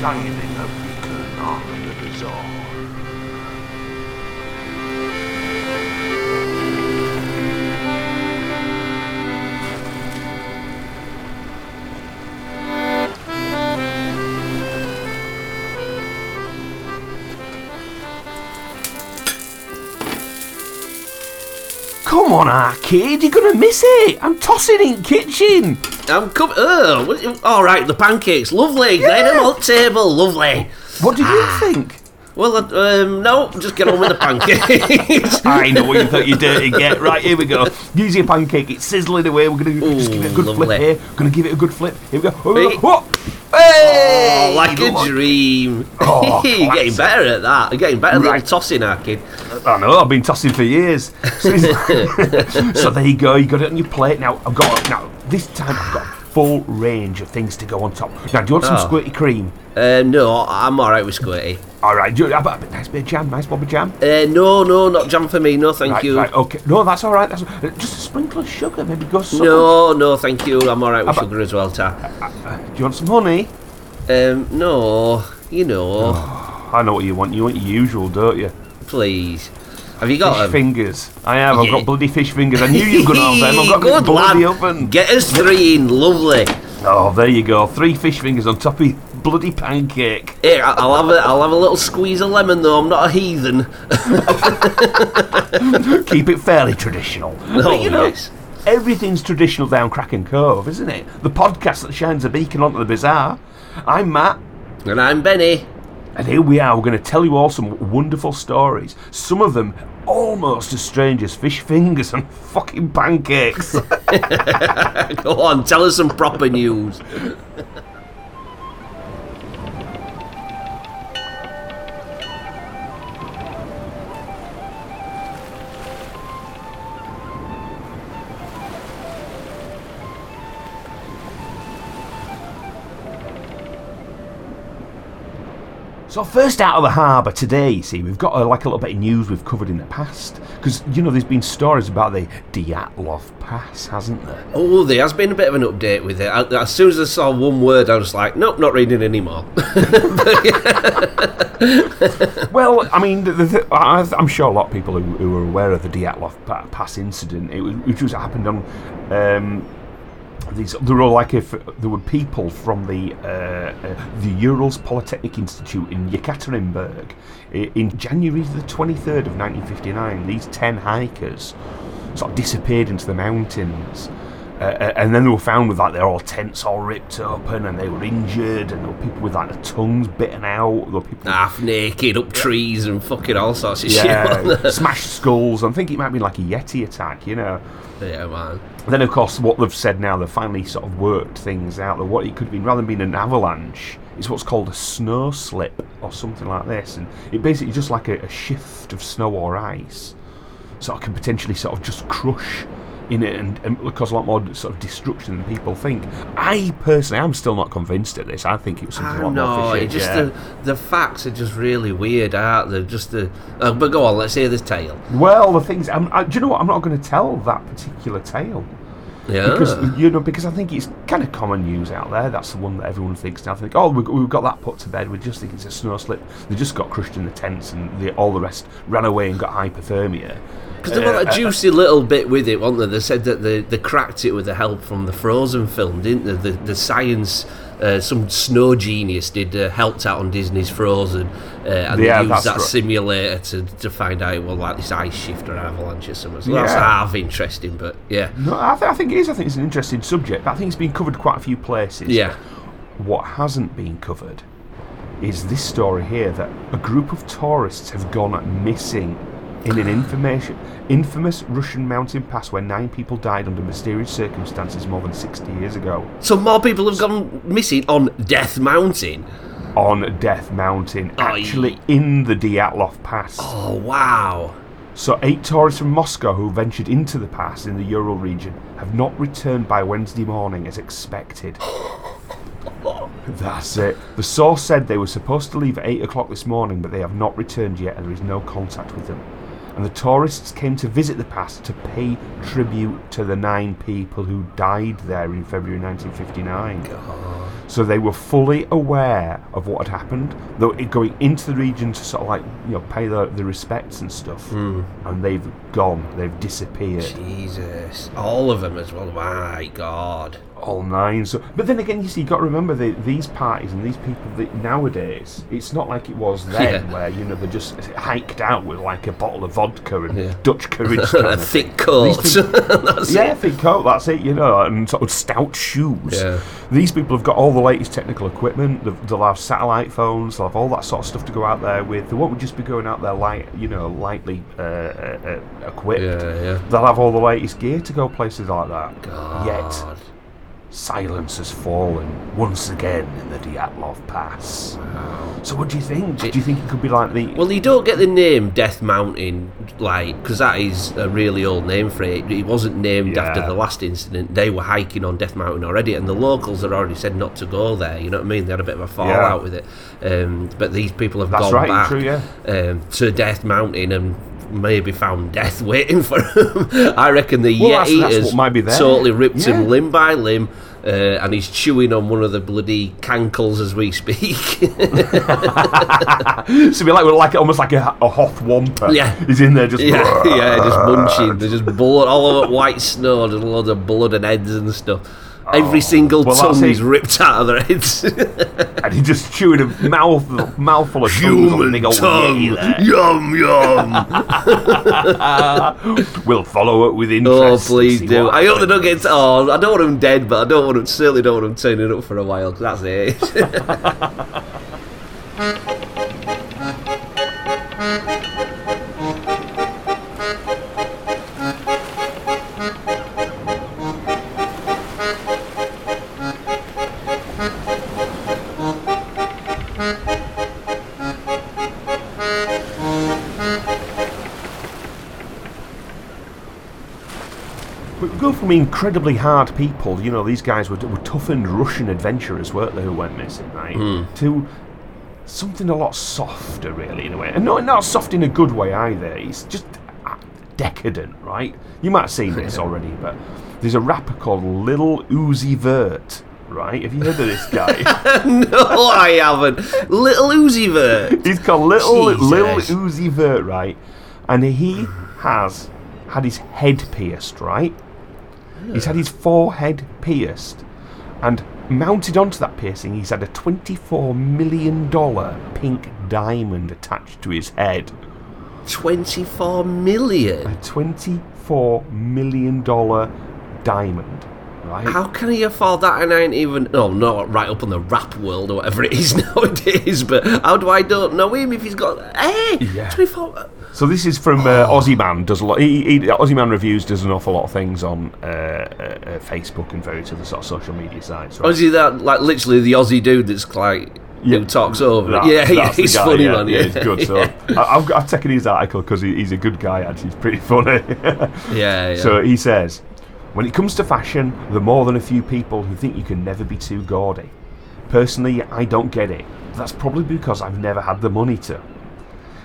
shining a beacon on the bazaar. Come on, Arcade, you're going to miss it. I'm tossing in kitchen. I'm coming. Oh, all right, the pancakes. Lovely. Yeah. They're on the table. Lovely. What do you think? Well, no, just get on with the pancakes. I know what you thought you dirty get. Right, here we go. Use your pancake. It's sizzling away. We're going to just give it a good flip here. Going to give it a good flip. Here we go. Whoa. Hey! Oh, like a dream. Oh, you're getting better at that. You're getting better at tossing, Arkin. I know, I've been tossing for years. So there you go, you got it on your plate. Now, I've got, this time I've got a full range of things to go on top. Now, do you want some squirty cream? No, I'm alright with squirty. Alright, nice bit of jam, nice bob of jam. No, not jam for me, no thank you. Right, okay. No, that's alright, just a sprinkle of sugar, maybe go somewhere. No, thank you, I'm alright with sugar as well, Ta. Do you want some honey? No, I know what you want your usual, don't you? Please. Have you got fish fingers? I have. Yeah. I've got bloody fish fingers. I knew you were going to have them. I've got them bloody oven. Get us three in. Lovely. Oh, there you go. Three fish fingers on top of bloody pancake. Here, I'll have a little squeeze of lemon though. I'm not a heathen. Keep it fairly traditional. No, but, yes. Everything's traditional down Kraken Cove, isn't it? The podcast that shines a beacon onto the bazaar. I'm Matt. And I'm Benny. And here we are, we're going to tell you all some wonderful stories. Some of them almost as strange as fish fingers and fucking pancakes. Go on, tell us some proper news. So first out of the harbour today, you see, we've got a little bit of news we've covered in the past. Because, there's been stories about the Dyatlov Pass, hasn't there? Oh, there has been a bit of an update with it. As soon as I saw one word, I was like, nope, not reading it anymore. Well, I'm sure a lot of people who were aware of the Dyatlov Pass incident, which was happened on... there were people from the Urals Polytechnic Institute in Yekaterinburg in January the 23rd of 1959. These 10 hikers sort of disappeared into the mountains, and then they were found with their tents all ripped open, and they were injured, and there were people with their tongues bitten out, there were people half naked up trees and fucking all sorts of shit. Smashed skulls. I think it might be like a Yeti attack, Yeah, man. And then, of course, what they've said now, they've finally sort of worked things out. That what it could have been, rather than being an avalanche, it's what's called a snow slip or something like this. And it basically just like a shift of snow or ice, sort of can potentially sort of just crush in it and cause a lot more sort of destruction than people think. I personally am still not convinced at this. I think it was something a lot more fishy. The facts are just really weird, aren't they? But go on, let's hear this tale. Well, the things... do you know what? I'm not going to tell that particular tale. Yeah. Because, because I think it's kind of common news out there. That's the one that everyone thinks now. They think, we've got that put to bed. We just think it's a snow slip. They just got crushed in the tents, and all the rest ran away and got hypothermia. Because they got that juicy little bit with it, weren't they? They said that they cracked it with the help from the Frozen film, didn't they? The science, some snow genius helped out on Disney's Frozen, and they used that simulator to find out, this ice shift or avalanche or something. So that's half interesting, but yeah. No, I think it is. I think it's an interesting subject, but I think it's been covered quite a few places. Yeah. What hasn't been covered is this story here, that a group of tourists have gone missing in an infamous Russian mountain pass where 9 people died under mysterious circumstances more than 60 years ago. So more people have gone missing on Death Mountain? On Death Mountain. Actually in the Dyatlov Pass. Oh, wow. So 8 tourists from Moscow who ventured into the pass in the Ural region have not returned by Wednesday morning as expected. That's it. The source said they were supposed to leave at 8 o'clock this morning, but they have not returned yet, and there is no contact with them. and the tourists came to visit the pass to pay tribute to the 9 people who died there in February 1959. God. So they were fully aware of what had happened, though going into the region to sort of like, you know, pay the respects and stuff, and they've gone, they've disappeared. Jesus. All of them as well, my God. All 9. So, but then again, you see, you've got to remember these parties and these people that nowadays, it's not like it was then, where, you know, they just hiked out with like a bottle of vodka and Dutch courage. A thick coat. Thick coat, that's it, you know, and sort of stout shoes. Yeah. These people have got all the latest technical equipment, they'll have satellite phones, they'll have all that sort of stuff to go out there with. They won't just be going out there lightly equipped. Yeah, yeah. They'll have all the latest gear to go places like that. God. Yet silence has fallen once again in the Dyatlov Pass. Wow. So what do you think? Do you think it could be like the... Well, you don't get the name Death Mountain, like, because that is a really old name for it. It wasn't named after the last incident. They were hiking on Death Mountain already, and the locals had already said not to go there, you know what I mean? They had a bit of a fallout with it. But these people have gone back to Death Mountain and maybe found death waiting for him. I reckon the Yeti has totally ripped him limb by limb, and he's chewing on one of the bloody cankles as we speak. So be like almost like a Hoth Wampa. Yeah, he's in there just just munching. They're just blood all over white snow. There's loads of blood and heads and stuff. Every single tongue is ripped out of their heads. And he just chewed a mouthful of human tongue. Yum, yum. We'll follow it with interest. Oh, please do. I hope they don't get... Oh, I don't want them dead, but I don't want them, certainly don't want them turning up for a while, because that's it. Incredibly hard people, you know, these guys were toughened Russian adventurers, weren't they, who went missing, right? To something a lot softer, really, in a way. And not soft in a good way either. It's just decadent, right? You might have seen this already, but there's a rapper called Lil Uzi Vert, right? Have you heard of this guy? No, I haven't. Lil Uzi Vert. He's called Lil Uzi Vert, right? And he has had his head pierced, right? He's had his forehead pierced, and mounted onto that piercing, he's had a $24 million pink diamond attached to his head. $24 million? A $24 million diamond, right? How can he afford that? And I ain't even... Oh, no, right up on the rap world or whatever it is nowadays, but how do I don't know him if he's got... Hey, yeah. 24... So this is from Aussie Man. Does a lot. Aussie Man Reviews does an awful lot of things on Facebook and various other sort of social media sites. Right? Oh, is he that like literally the Aussie dude that's like who talks over? He's guy, funny man. Yeah, he's good. So I've taken his article because he's a good guy. Actually, he's pretty funny. So he says, when it comes to fashion, there are more than a few people who think you can never be too gaudy. Personally, I don't get it. That's probably because I've never had the money to.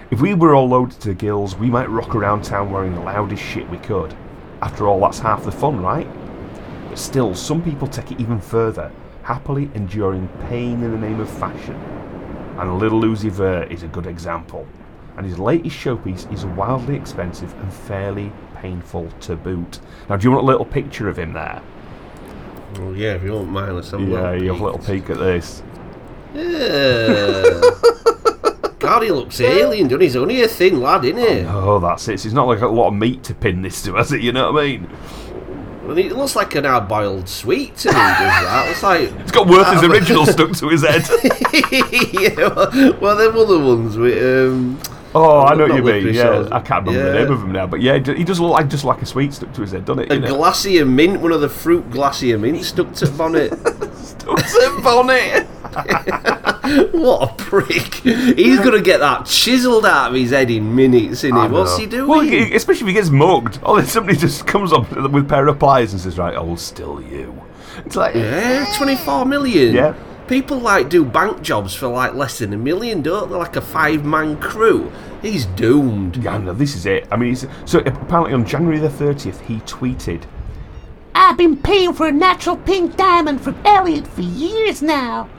If we were all loaded to the gills, we might rock around town wearing the loudest shit we could. After all, that's half the fun, right? But still, some people take it even further, happily enduring pain in the name of fashion. And Lil Uzi Vert is a good example. And his latest showpiece is wildly expensive and fairly painful to boot. Now, do you want a little picture of him there? Well, yeah, if you want mine or something. Yeah, you have a little peek at this. Yeah. God, he looks alien, doesn't he? He's only a thin lad, isn't he? Oh, that's it. So he's not like a lot of meat to pin this to, has it? You know what I mean? Well, it looks like an hard-boiled sweet to me, does that? It's like... It's got Werther's original stuck to his head. Yeah, well, them other ones with... Oh, I know what you mean. Yeah, I can't remember the name of him now, but yeah, he does look like just like a sweet stuck to his head, doesn't it? A glacier mint, one of the fruit glacier mint stuck to bonnet. Stuck to bonnet. What a prick! He's gonna get that chiseled out of his head in minutes, isn't he? What's he doing? Well, especially if he gets mugged. Oh, then somebody just comes up with a pair of pliers and says, "Right, I'll still you." It's like 24 million. Yeah. People like do bank jobs for like less than $1 million, don't they? Like a 5-man crew. He's doomed. Yeah, no, this is it. I mean, so apparently on January the 30th, he tweeted, "I've been paying for a natural pink diamond from Elliot for years now.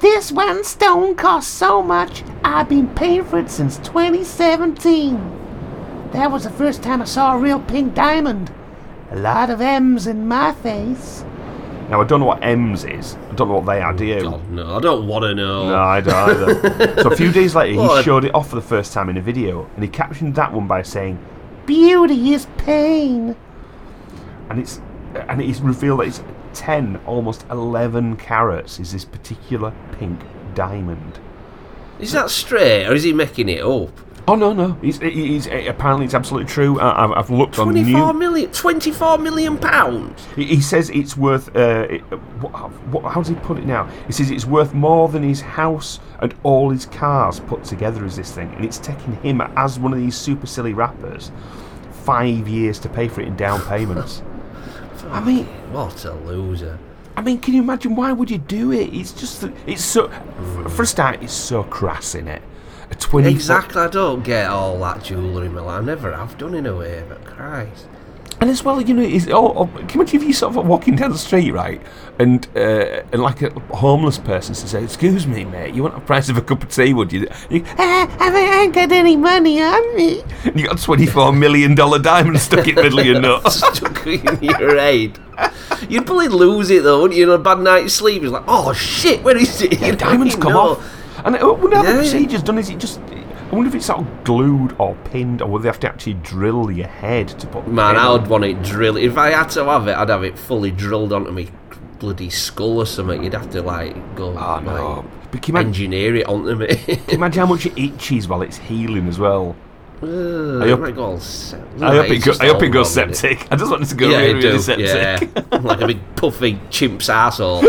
This one stone costs so much, I've been paying for it since 2017. That was the first time I saw a real pink diamond. A lot of M's in my face." Now, I don't know what M's is. I don't know what they are, do you? God, no, I don't want to know. No, I don't either. So a few days later, he showed it off for the first time in a video, and he captioned that one by saying, "Beauty is pain." And it's revealed that it's 10, almost 11 carats is this particular pink diamond. Is that straight, or is he making it up? Oh, no, no. Apparently it's absolutely true. I've looked on... £24 million? He says it's worth... how does he put it now? He says it's worth more than his house and all his cars put together as this thing. And it's taken him, as one of these super silly rappers, 5 years to pay for it in down payments. I mean... what a loser. I mean, can you imagine? Why would you do it? It's just... it's so... For a start, it's so crass, isn't it? Exactly, I don't get all that jewellery in my life. I never have done in a way, but Christ. And as well, you know, can you imagine if you're sort of walking down the street, right, and like a homeless person says, "Excuse me, mate, you want the price of a cup of tea, would you?" I ain't got any money on me. And you got a $24 million diamond stuck in the middle of your nuts. Stuck in your head. You'd probably lose it, though, wouldn't you, on a bad night's sleep? It's like, oh, shit, where is it? Your diamond's come off. And I wonder how the procedure's done. Is it just... I wonder if it's sort of glued or pinned, or would they have to actually drill your head to put... Man, I would want it drilled. If I had to have it, I'd have it fully drilled onto me bloody skull or something. You'd have to, like, go... Oh, no. But can you engineer it onto me. Can you imagine how much it itches while it's healing as well? I hope it goes septic. I just want it to go really septic. Yeah. Like a big puffy chimp's arsehole.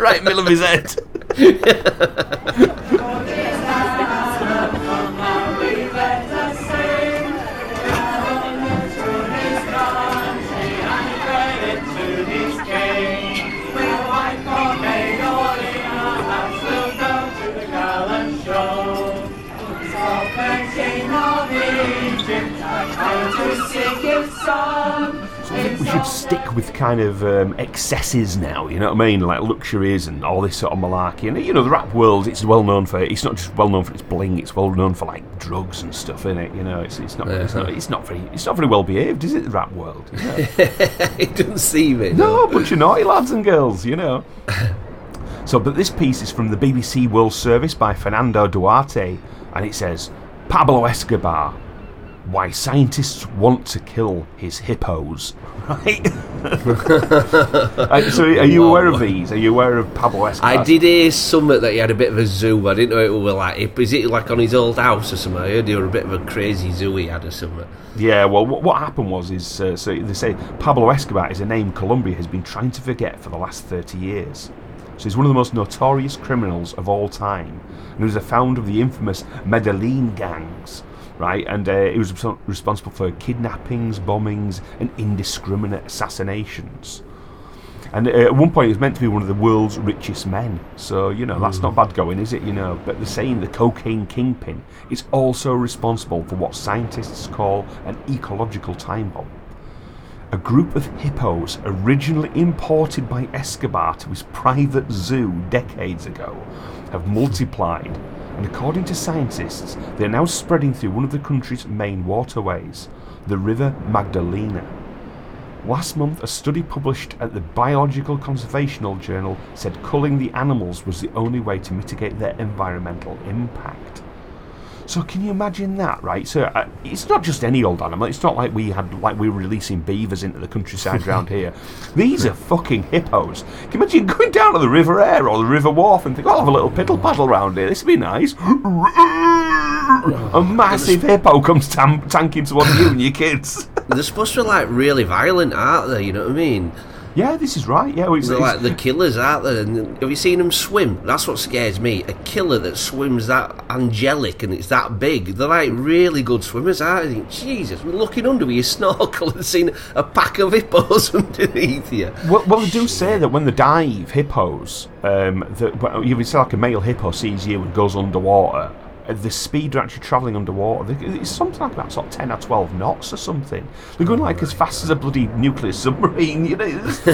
Right in the middle of his head. Should stick with kind of excesses now, you know what I mean? Like luxuries and all this sort of malarkey. And, you know, the rap world, it's well known for... It's not just well known for its bling, it's well known for, like, drugs and stuff, isn't it? You know, it's not very well behaved, is it, the rap world? You know? It doesn't seem it. No, a bunch of naughty lads and girls, you know. So, but this piece is from the BBC World Service by Fernando Duarte, and it says, "Pablo Escobar. Why scientists want to kill his hippos." Right? So are you aware of these? Are you aware of Pablo Escobar? I did hear something that he had a bit of a zoo. I didn't know it was like... Is it like on his old house or something? I heard he was a bit of a crazy zoo he had or something. Yeah, well, what happened was is... so they say Pablo Escobar is a name Colombia has been trying to forget for the last 30 years. So he's one of the most notorious criminals of all time. And he was the founder of the infamous Medellin Gangs. Right, and he was responsible for kidnappings, bombings, and indiscriminate assassinations. And at one point, he was meant to be one of the world's richest men. So, you know, that's not bad going, is it? You know, but they're saying the cocaine kingpin is also responsible for what scientists call an ecological time bomb. A group of hippos originally imported by Escobar to his private zoo decades ago have multiplied, and according to scientists, they are now spreading through one of the country's main waterways, the River Magdalena. Last month, a study published at the Biological Conservation Journal said culling the animals was the only way to mitigate their environmental impact. So can you imagine that, right? So it's not just any old animal. It's not like we were releasing beavers into the countryside round here. These are fucking hippos. Can you imagine going down to the River Aire or the River Wharf and think, oh, I'll have a little piddle paddle round here. This would be nice. A massive hippo comes tanking towards you and your kids. They're supposed to be like really violent, aren't they? You know what I mean? Yeah, this is right. Yeah, it's, they're like the killers, aren't they? And have you seen them swim? That's what scares me. A killer that swims that angelic and it's that big. They're like really good swimmers, aren't they? Jesus, we're looking under with your snorkel and seeing a pack of hippos underneath you. Well, they do say that when they dive, hippos, it's like a male hippo sees you and goes underwater. The speed they're actually travelling underwater, it's something like about sort of 10 or 12 knots or something. They're going like as fast as a bloody nuclear submarine, you know. It's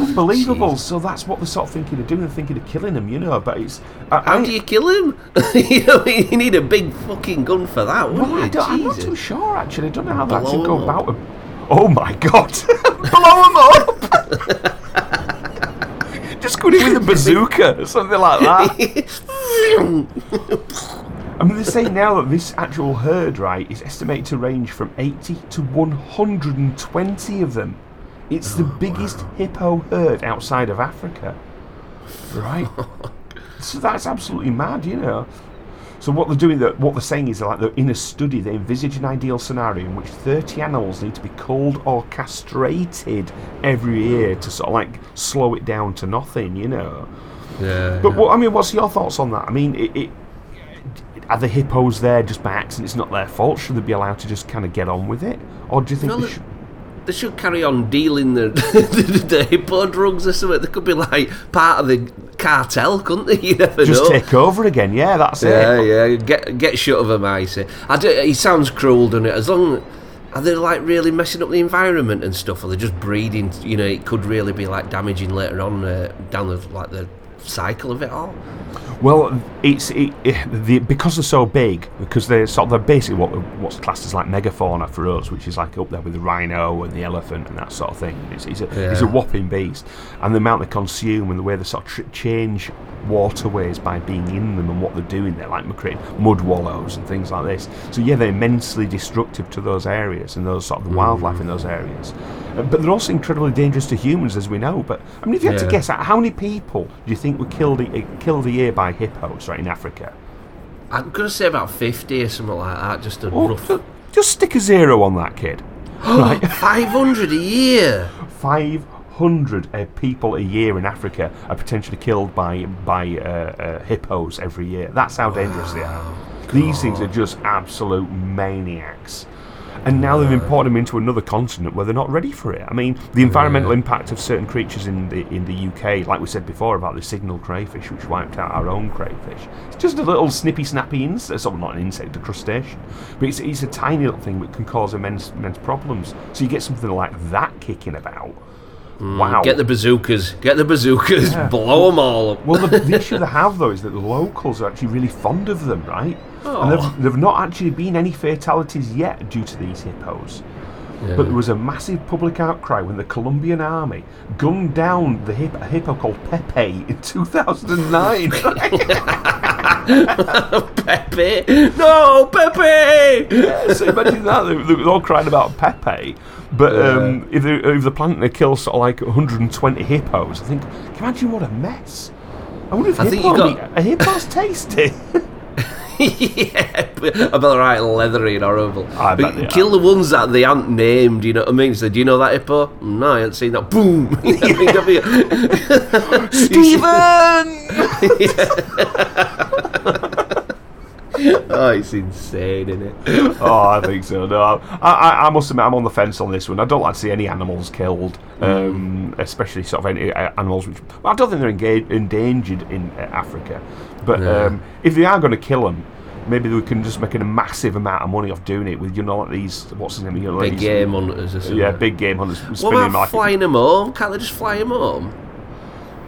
unbelievable. Jeez. So that's what they're sort of thinking of doing. They're thinking of killing him, you know. But it's how do you kill him? You know, you need a big fucking gun for that, wouldn't you? I'm not too sure, actually. I don't know how that to go about him. Oh my god! Blow him up! Just go in with a bazooka or something like that. I mean, they say now that this actual herd, right, is estimated to range from 80 to 120 of them. It's the biggest hippo herd outside of Africa. Right? So that's absolutely mad, you know. So what they're doing, what they're saying is, like, in a study, they envisage an ideal scenario in which 30 animals need to be culled or castrated every year to sort of like slow it down to nothing, you know. Yeah. But I mean, what's your thoughts on that? I mean, are the hippos there just by accident? It's not their fault. Should they be allowed to just kind of get on with it, or do you think they should? They should carry on dealing the hippo drugs or something. They could be like part of the cartel, couldn't they? You never know. Just take over again. Yeah, that's it. Yeah, get shut of them, I say. It sounds cruel, doesn't it? As long are they like really messing up the environment and stuff, or they're just breeding? You know, it could really be like damaging later on down the cycle of it all. Well, because they're so big, because they're basically what's classed as like megafauna for us, which is like up there with the rhino and the elephant and that sort of thing. It's a whopping beast, and the amount they consume and the way they sort of change waterways by being in them and what they're doing, they're like creating mud wallows and things like this. So yeah, they're immensely destructive to those areas and those sort of the wildlife in those areas. But they're also incredibly dangerous to humans, as we know. But I mean, if you had to guess, how many people do you think were killed a year by hippos, right, in Africa? I'm going to say about 50 or something like that. Just rough. Just stick a zero on that, kid. Right. 500 a year. 500 people a year in Africa are potentially killed by hippos every year. That's how dangerous they are. God. These things are just absolute maniacs. And now they've imported them into another continent where they're not ready for it. I mean, the environmental impact of certain creatures in the UK, like we said before about the signal crayfish, which wiped out our own crayfish. It's just a little snappy insect, sort of not an insect, a crustacean. But it's a tiny little thing that can cause immense problems. So you get something like that kicking about. Wow. Get the bazookas, blow them all up. Well, the issue they have, though, is that the locals are actually really fond of them, right? And there've not actually been any fatalities yet due to these hippos. Yeah. But there was a massive public outcry when the Colombian army gunned down a hippo called Pepe in 2009. Pepe! No, Pepe! Yeah, so imagine that. They were all crying about Pepe. But if the planet they kill sort of like 120 hippos, I think, can you imagine what a mess? I wonder if a hippo's tasty. Yeah, but they're right, leathery and horrible. But kill the ones that they aren't named, you know what I mean? So, do you know that hippo? No, I haven't seen that. Boom! You know what I mean? Stephen! Oh, it's insane, isn't it? I think so. No, I must admit, I'm on the fence on this one. I don't like to see any animals killed, especially sort of any animals which. Well, I don't think they're endangered in Africa. But if they are going to kill them, maybe we can just make a massive amount of money off doing it with, you know, like these, what's his name? You know, big game hunters or something. Yeah, big game hunters. What about flying them home? Can't they just fly them home?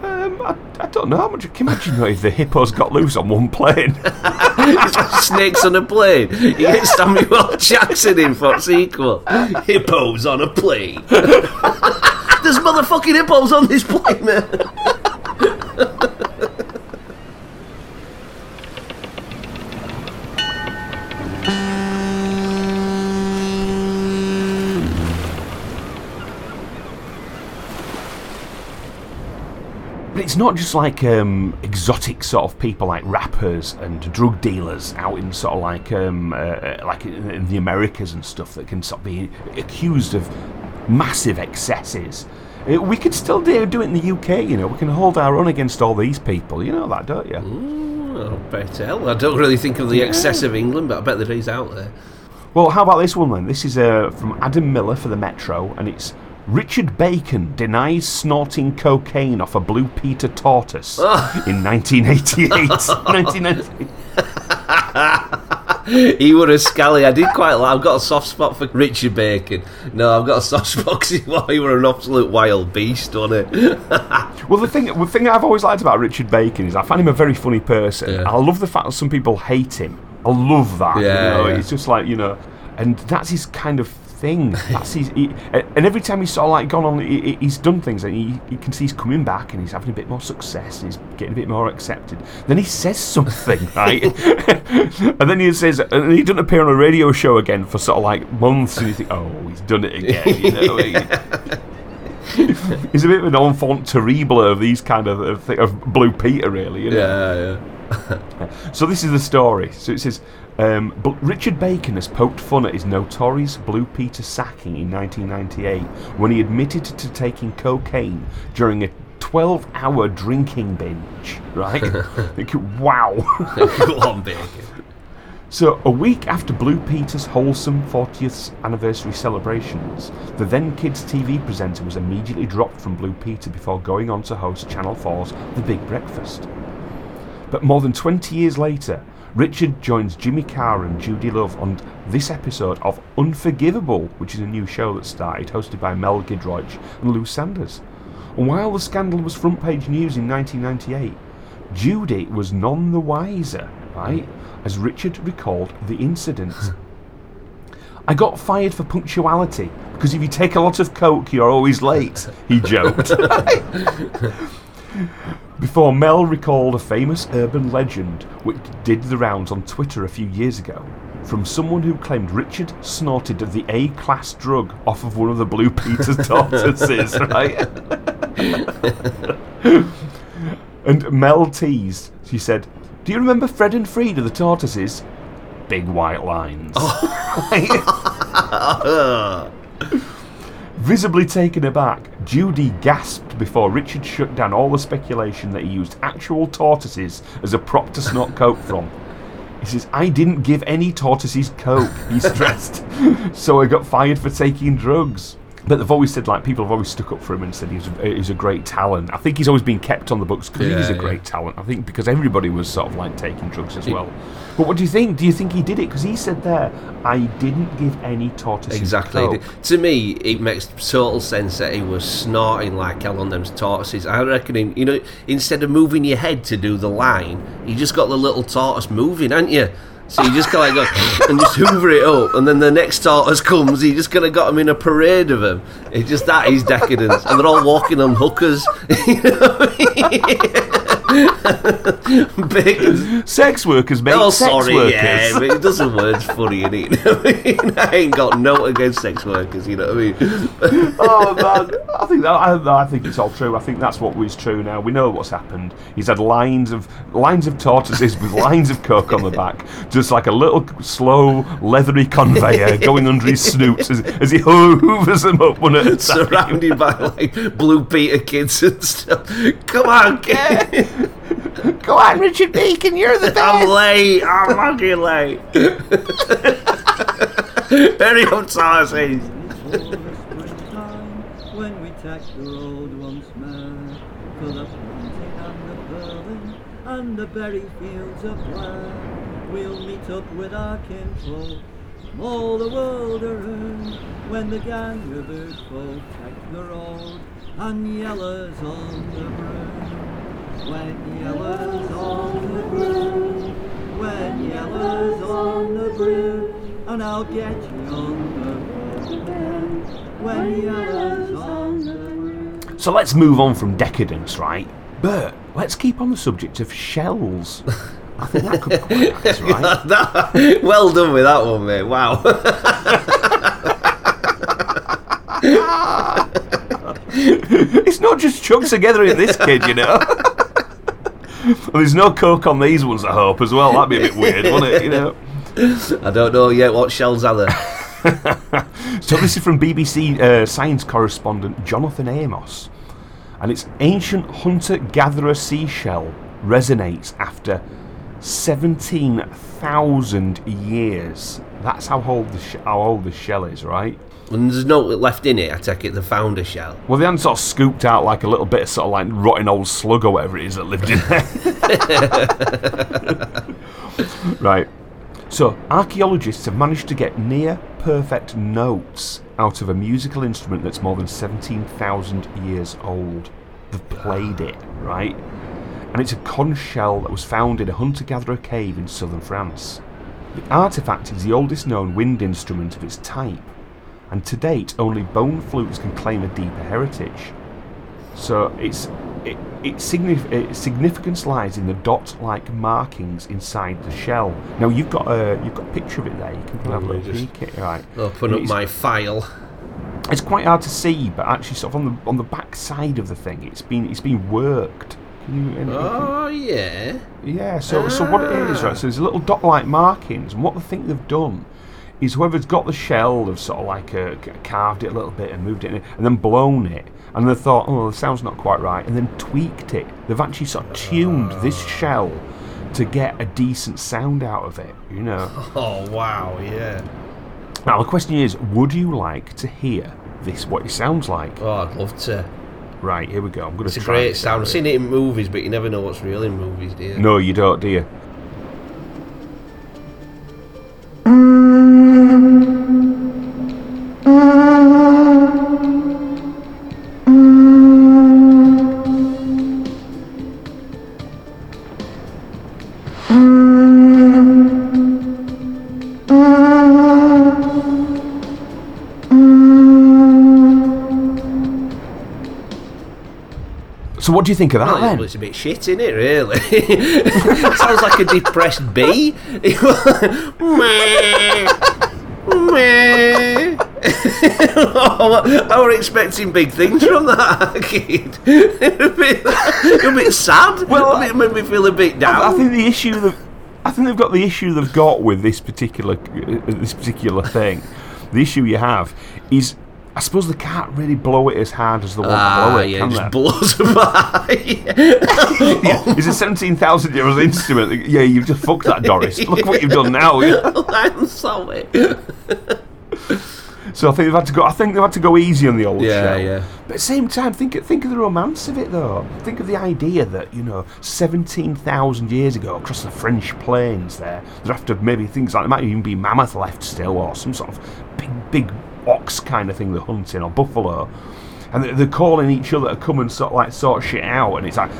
I don't know. Can you imagine if the hippos got loose on one plane? It's like snakes on a plane. You get Samuel Jackson in for a sequel. Hippos on a plane. There's motherfucking hippos on this plane, man. But it's not just like exotic sort of people like rappers and drug dealers out in sort of like in the Americas and stuff that can sort of be accused of massive excesses. We could still do it in the UK, you know. We can hold our own against all these people. You know that, don't you? Ooh, I bet hell. I don't really think of the excess of England, but I bet that he's out there. Well, how about this one then? This is from Adam Miller for the Metro, and it's Richard Bacon denies snorting cocaine off a Blue Peter tortoise in 1988. 1998. He would have scally. I did quite like. I've got a soft spot for Richard Bacon. No, I've got a soft spot because he were an absolute wild beast, wasn't it? Well, the thing I've always liked about Richard Bacon is I find him a very funny person. Yeah. I love the fact that some people hate him. I love that. Yeah, you know? Yeah. It's just like, you know, and that's his kind of thing. That's his, and every time he's sort of like gone on, he's done things, and you can see he's coming back, and he's having a bit more success, and he's getting a bit more accepted. Then he says something, right? And then he says, and he doesn't appear on a radio show again for sort of like months, and you think, oh, he's done it again. You know, he's a bit of an enfant terrible of these kind of Blue Peter, really. You know? Yeah. So this is the story. So it says, Richard Bacon has poked fun at his notorious Blue Peter sacking in 1998 when he admitted to taking cocaine during a 12-hour drinking binge. Right? Wow. Go on, Bacon. So a week after Blue Peter's wholesome 40th anniversary celebrations, the then Kids TV presenter was immediately dropped from Blue Peter before going on to host Channel 4's The Big Breakfast. But more than 20 years later, Richard joins Jimmy Carr and Judy Love on this episode of Unforgivable, which is a new show that started, hosted by Mel Giedroyc and Lou Sanders. And while the scandal was front-page news in 1998, Judy was none the wiser, right, as Richard recalled the incident. I got fired for punctuality, because if you take a lot of coke, you're always late, he joked. Before Mel recalled a famous urban legend which did the rounds on Twitter a few years ago from someone who claimed Richard snorted the A-class drug off of one of the Blue Peter's tortoises, right? And Mel teased. She said, "Do you remember Fred and Frida, the tortoises? Big white lines." Oh. Visibly taken aback, Judy gasped before Richard shut down all the speculation that he used actual tortoises as a prop to snort coke from. He says, "I didn't give any tortoises coke," he stressed, "so I got fired for taking drugs." But they've always said, like, people have always stuck up for him and said he was a great talent. I think he's always been kept on the books because he's a great talent. I think because everybody was sort of like taking drugs as well. But what do you think? Do you think he did it? Because he said there, "I didn't give any tortoises." Exactly. To me, it makes total sense that he was snorting like hell on them tortoises. I reckon, you know, instead of moving your head to do the line, you just got the little tortoise moving, haven't you? So you just kind of go and just hoover it up, and then the next tortoise comes. He just kind of got him in a parade of them. It's just that is decadence, and they're all walking on hookers. You know? Sex workers, mate. Oh, sex sorry, workers. Yeah, but it doesn't work funny, innit? I ain't got no against sex workers. You know what I mean? Oh man, I think it's all true. I think that's what is true now. We know what's happened. He's had lines of tortoises with lines of coke on the back. Just like a little slow, leathery conveyor going under his snoots as he hoovers them up one at a time. Surrounded by like Blue Peter kids and stuff. Come on, kid. Come on, Richard Bacon, you're the best. I'm late. I'm fucking late. Very hot sausage. When we tack the road once more, for the planting and the burden and the berry fields of land. We'll meet up with our kinfolk from all the world around when the gang of folk take the road and yellers on the broom. When yellers on the broom, when yellers on the broom, and I'll get you on the broom. When yellers on the broom. So let's move on from decadence, right? But let's keep on the subject of shells. I think that could be quite nice, right? Well done with that one, mate. Wow. It's not just chucked together in this kid, you know. Well, there's no coke on these ones, I hope, as well. That'd be a bit weird, wouldn't it? You know. I don't know yet. What shells are there? So this is from BBC science correspondent Jonathan Amos, and it's ancient hunter-gatherer seashell resonates after 17,000 years. That's how old the shell is, right? And there's no left in it, I take it, the founder shell. Well, they hadn't sort of scooped out like a little bit of sort of like rotting old slug or whatever it is that lived in there. Right. So, archaeologists have managed to get near-perfect notes out of a musical instrument that's more than 17,000 years old. They've played it, right? And it's a conch shell that was found in a hunter-gatherer cave in southern France. The artefact is the oldest known wind instrument of its type, and to date only bone flutes can claim a deeper heritage. So its significance lies in the dot-like markings inside the shell. Now you've got a picture of it there. You can have a little peek at it. Right. Open up my file. It's quite hard to see, but actually, sort of on the back side of the thing, it's been worked. So what it is, right? So there's little dot-like markings, and what they think they've done is whoever's got the shell, they've sort of like carved it a little bit and moved it in, and then blown it, and they thought, oh, the sound's not quite right, and then tweaked it. They've actually sort of tuned this shell to get a decent sound out of it, you know. Oh wow, yeah. Now the question is, would you like to hear this? What it sounds like? Oh, I'd love to. Right, here we go. I'm going to try. It's a great sound. I've seen it in movies, but you never know what's real in movies, do you? No, you don't, do you? So what do you think of that then? Well, it's a bit shit, isn't it, really? It sounds like a depressed bee. I were expecting big things from that kid. a bit sad. Well, it made me feel a bit down. I think they've got the issue they've got with this particular thing. The issue you have is, I suppose they can't really blow it as hard as they want to blow it, can they? Blows them by. It's a 17,000-year-old instrument. Yeah, you've just fucked that, Doris. Look what you've done now. I'm sorry. So I think they've had to go. I think they've had to go easy on the old shell. Yeah. But at the same time, think of the romance of it, though. Think of the idea that 17,000 years ago, across the French plains, they're after maybe things like there might even be mammoth left still, or some sort of big ox kind of thing they're hunting, or buffalo, and they're calling each other to come and sort shit out, and it's like,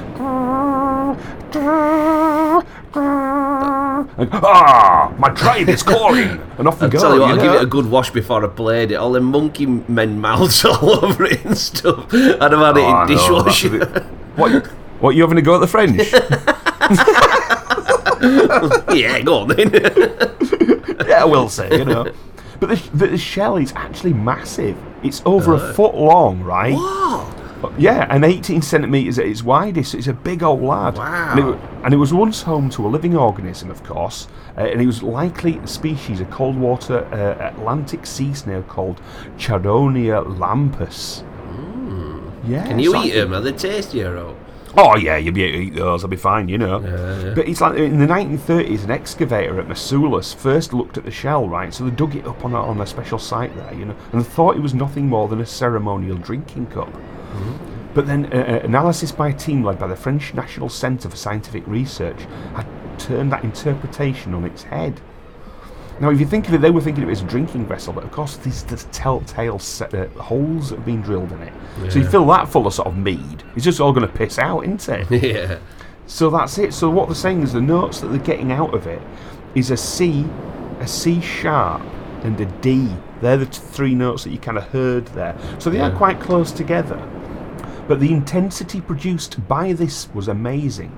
my tribe is calling, and off we go. Tell you what, I'll give it a good wash before I played it. All the monkey men mouths all over it and stuff. I'd have had it in dishwasher. What, you having a go at the French? Yeah, go on then. Yeah, I will say, But the shell is actually massive. It's over a foot long, right? Wow. Yeah, and 18 centimetres at its widest. It's a big old lad. Wow. And it was once home to a living organism, of course, and it was likely a species of cold-water Atlantic sea snail called Charonia lampus. Mm. Yeah. Can you eat them? Are they tastier? Oh, yeah, you'll be able to eat those, I'll be fine, Yeah. But it's like, in the 1930s, an excavator at Masoulas first looked at the shell, right? So they dug it up on a special site there, and they thought it was nothing more than a ceremonial drinking cup. Mm-hmm. But then analysis by a team led by the French National Centre for Scientific Research had turned that interpretation on its head. Now, if you think of it, they were thinking of it as a drinking vessel, but of course there's telltale holes that have been drilled in it. Yeah. So you fill that full of sort of mead, it's just all going to piss out, isn't it? Yeah. So that's it. So what they're saying is the notes that they're getting out of it is a C sharp, and a D. They're the three notes that you kind of heard there. So they are quite close together. But the intensity produced by this was amazing.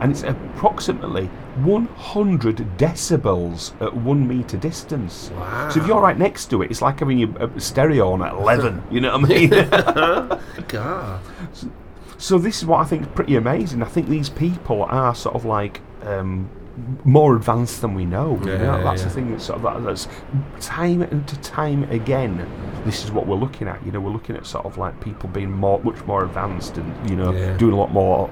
And it's approximately 100 decibels at 1 meter distance. Wow. So if you're right next to it, it's like having your stereo on at 11. You know what I mean? God. So this is what I think is pretty amazing. I think these people are sort of like more advanced than we know. Yeah, you know? That's the thing. That's sort of that's time and time again. This is what we're looking at. You know, we're looking at sort of like people being much more advanced, and you know, doing a lot more.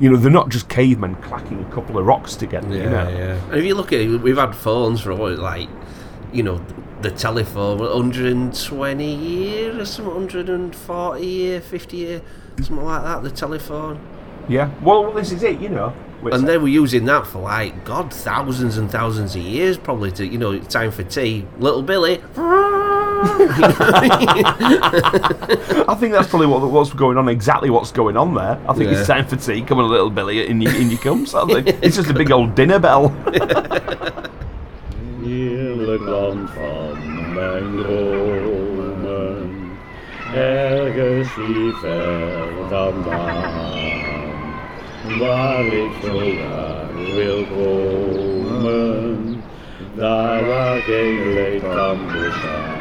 You know, they're not just cavemen clacking a couple of rocks together. Yeah, you know? If you look at it, we've had phones for always, like, you know, the telephone, 120 years or something, 140 years, 50 years, something like that. The telephone. Yeah. Well, this is it. You know. And they were using that for, like, God, thousands and thousands of years, probably, to, you know, time for tea. Little Billy. I think that's probably what's going on, exactly what's going on there. I think it's time for tea. Come on, Little Billy, in you come, sort of thing. It's just a big old dinner bell. Waar ik vandaan wil komen, daar waar geen leed kan bestaan.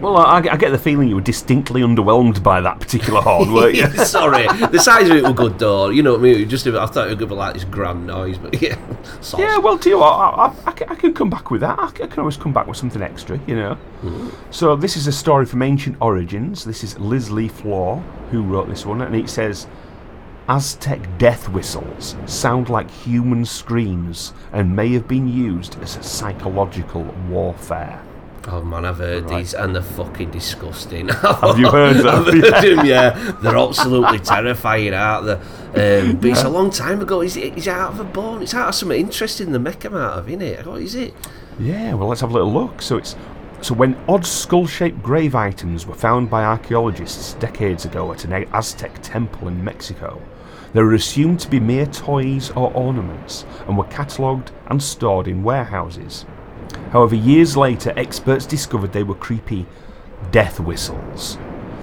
Well, I get the feeling you were distinctly underwhelmed by that particular horn, weren't you? Sorry, the size of it was good, though. You know what I mean? Just, I thought it was going to be like this grand noise, but yeah. Sauce. Yeah, well, do you know what? I can come back with that. I can always come back with something extra, you know. Mm. So this is a story from Ancient Origins. This is Lizleigh Flora, who wrote this one, and it says, Aztec death whistles sound like human screams and may have been used as a psychological warfare. Oh man, I've heard these and they're fucking disgusting. Have you heard them? I've heard them, yeah. They're absolutely terrifying, aren't they? But it's a long time ago. Is it out of a bone? It's out of something interesting they make them out of, isn't it? What is it? Yeah, well, let's have a little look. So when odd skull-shaped grave items were found by archaeologists decades ago at an Aztec temple in Mexico, they were assumed to be mere toys or ornaments and were catalogued and stored in warehouses. However, years later, experts discovered they were creepy death whistles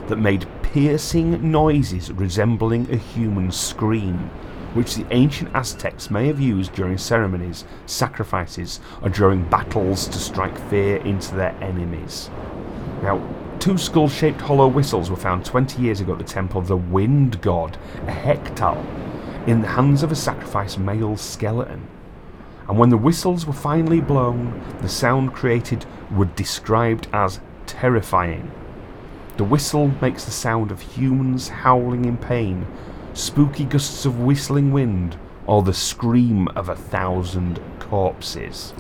that made piercing noises resembling a human scream, which the ancient Aztecs may have used during ceremonies, sacrifices, or during battles to strike fear into their enemies. Now, two skull-shaped hollow whistles were found 20 years ago at the temple of the wind god, Hectal, in the hands of a sacrificed male skeleton. And when the whistles were finally blown, the sound created was described as terrifying. The whistle makes the sound of humans howling in pain, spooky gusts of whistling wind, or the scream of 1,000 corpses.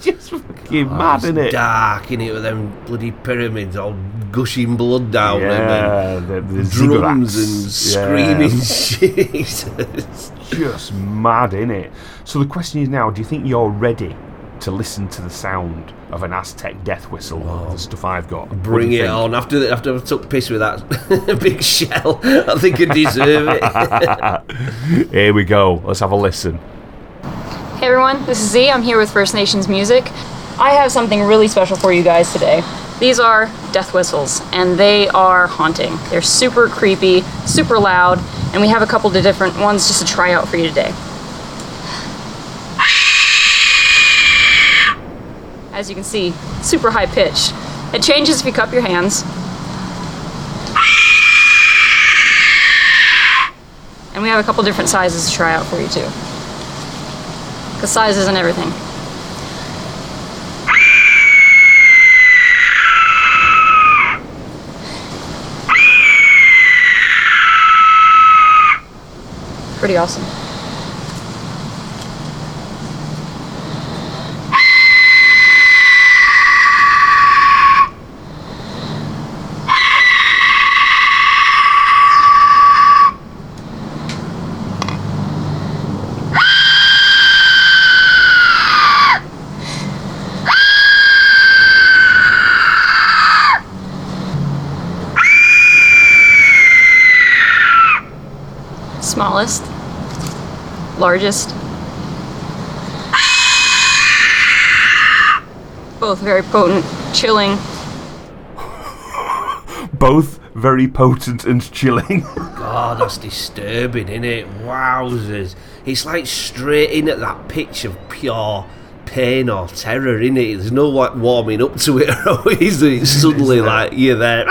Just fucking mad, isn't it? Dark, innit, with them bloody pyramids all gushing blood down and then the drums and screaming. Jesus. Just mad, innit? So the question is now, do you think you're ready to listen to the sound of an Aztec death whistle? Oh, the stuff I've got. Bring it on. After I took piss with that big shell, I think I deserve it. Here we go. Let's have a listen. Hey everyone, this is Z. I'm here with First Nations Music. I have something really special for you guys today. These are death whistles, and they are haunting. They're super creepy, super loud, and we have a couple of different ones just to try out for you today. As you can see, super high pitch. It changes if you cup your hands. And we have a couple different sizes to try out for you too. Because size isn't everything. Pretty awesome. Smallest, largest, both very potent, chilling. Both very potent and chilling. God, that's disturbing, innit? Wowzers. It's like straight in at that pitch of pure pain or terror, innit? There's no like warming up to it, is there? It's suddenly like you're there.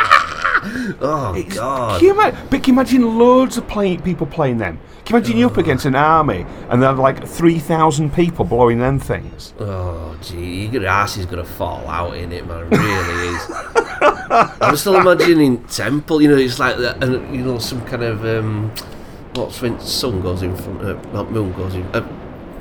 Oh, God. Can you imagine loads of people playing them? Can you imagine you up against an army and they have like 3,000 people blowing them things? Oh, gee. Your ass is going to fall out in it, man. It really is. I'm still imagining temple. You know, it's like that, and you know, some kind of... what's when sun goes in front of... moon goes in...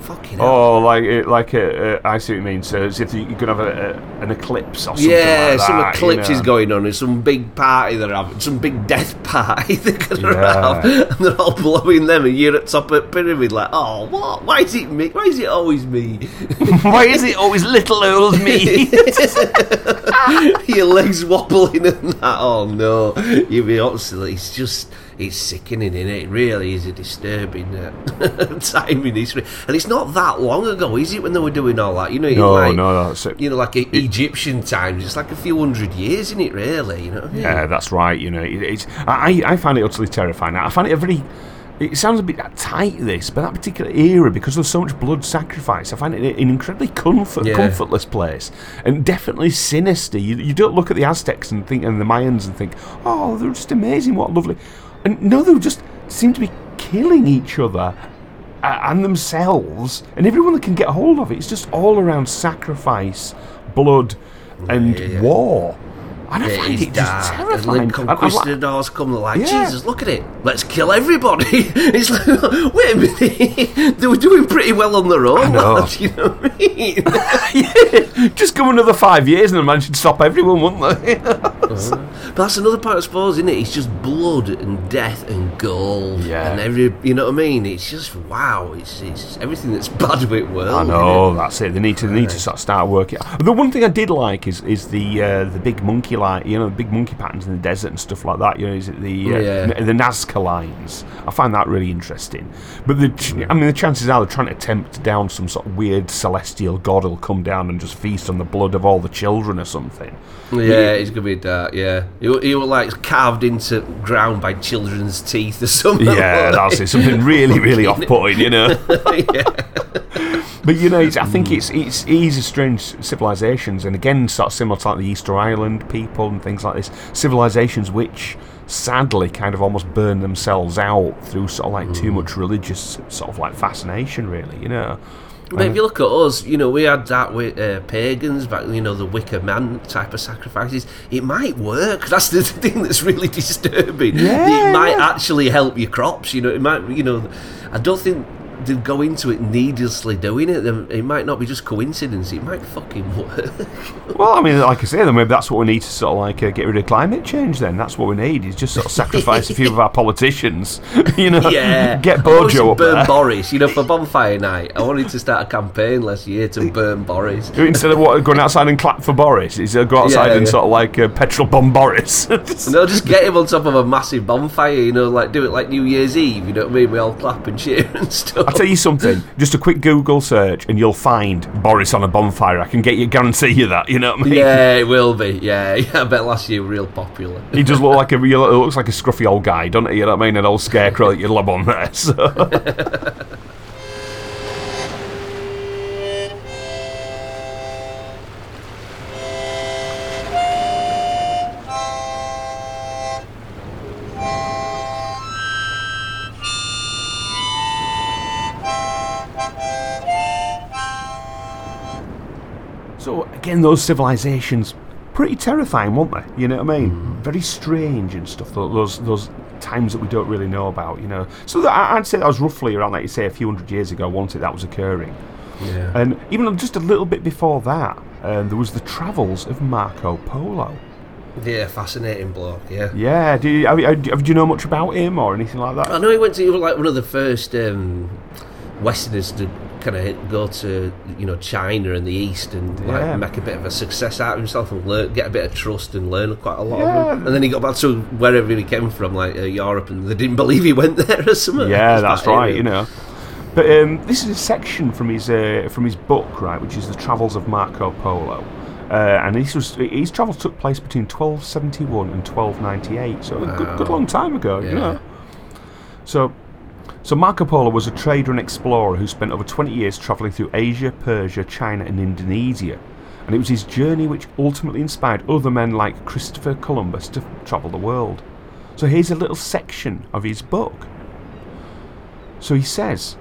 fucking hell. Oh, I see what you mean. So as if you're going to have an eclipse or something like that. Yeah, some eclipse is going on and some big party they're having, some big death party they're going to have, and they're all blowing them and you're at top of the pyramid like, oh, what? Why is it me? Why is it always me? Why is it always little old me? Your legs wobbling and that. Oh, no. You'll be obviously, it's just... It's sickening, isn't it? It really is a disturbing time in history. And it's not that long ago, is it, when they were doing all that? You know, you know, like Egyptian times, it's like a few hundred years, isn't it, really? You know what I mean? Yeah, that's right. You know, I find it utterly terrifying. I find it it sounds a bit tight, this, but that particular era, because there's so much blood sacrifice, I find it an incredibly comfortless place, and definitely sinister. You don't look at the Aztecs and the Mayans and think, oh, they're just amazing, what lovely... And no, they just seem to be killing each other and themselves and everyone that can get hold of it. It's just all around sacrifice, blood, and war. And I find it just terrifying. And then conquistadors come like, Jesus, look at it. Let's kill everybody. It's like, wait a minute. They were doing pretty well on their own, lads, you know what I mean? Just go another 5 years and the man should stop everyone, wouldn't they? But that's another part, I suppose, isn't it? It's just blood and death and gold. Yeah. And you know what I mean? It's just, wow. It's everything that's bad with world. I know, that's it. They need to sort of start working. The one thing I did like is the big monkey. Like, you know, the big monkey patterns in the desert and stuff like that. You know, is it the Nazca lines? I find that really interesting. But the chances are they're trying to tempt down some sort of weird celestial god who'll come down and just feast on the blood of all the children or something. Yeah, it's gonna be dark. Yeah, he was like carved into ground by children's teeth or something. Yeah, that's it. Something really, really off-putting. You know. But you know, I think it's a strange civilizations, and again, sort of similar to like the Easter Island people and things like this. Civilizations which sadly kind of almost burn themselves out through sort of like too much religious sort of like fascination, really, you know. But if you look at us, you know, we had that with pagans back, you know, the Wicker Man type of sacrifices. It might work. That's the thing that's really disturbing. Yeah. It might actually help your crops. You know, it might. You know, I don't think they'd go into it needlessly doing it. It might not be just coincidence. It might fucking work. Well, I mean, like I say, then maybe that's what we need to sort of like get rid of climate change. Then that's what we need is just sort of sacrifice a few of our politicians. You know, get Bojo up there. Burn Boris. You know, for bonfire night, I wanted to start a campaign last year to burn Boris instead of going outside and clap for Boris. Is go outside and sort of like petrol bomb Boris. No, just get him on top of a massive bonfire. You know, like do it like New Year's Eve. You know what I mean? We all clap and cheer and stuff. I'll tell you something, just a quick Google search and you'll find Boris on a bonfire. I can guarantee you that, you know what I mean? Yeah, it will be, I bet last year real popular. He does look like looks like a scruffy old guy, doesn't he? You know what I mean? An old scarecrow that you lob on there, so... Again, those civilizations, pretty terrifying, weren't they? You know what I mean? Mm. Very strange and stuff. Those times that we don't really know about, you know. So I'd say that was roughly around, like you say, a few hundred years ago. Once that was occurring, and even just a little bit before that, there was the travels of Marco Polo. Yeah, fascinating bloke. Yeah. Yeah. Do you know much about him or anything like that? I know he was like one of the first Westerners to kind of go to, you know, China and the East and like make a bit of a success out of himself and get a bit of trust and learn quite a lot of him. And then he got back to wherever he came from, like Europe, and they didn't believe he went there or something. Yeah, that's right, you know. But this is a section from his book, right, which is The Travels of Marco Polo. And his travels took place between 1271 and 1298, so a good long time ago, you know. So Marco Polo was a trader and explorer who spent over 20 years travelling through Asia, Persia, China and Indonesia. and it was his journey which ultimately inspired other men like Christopher Columbus to travel the world. So here's a little section of his book. So he says,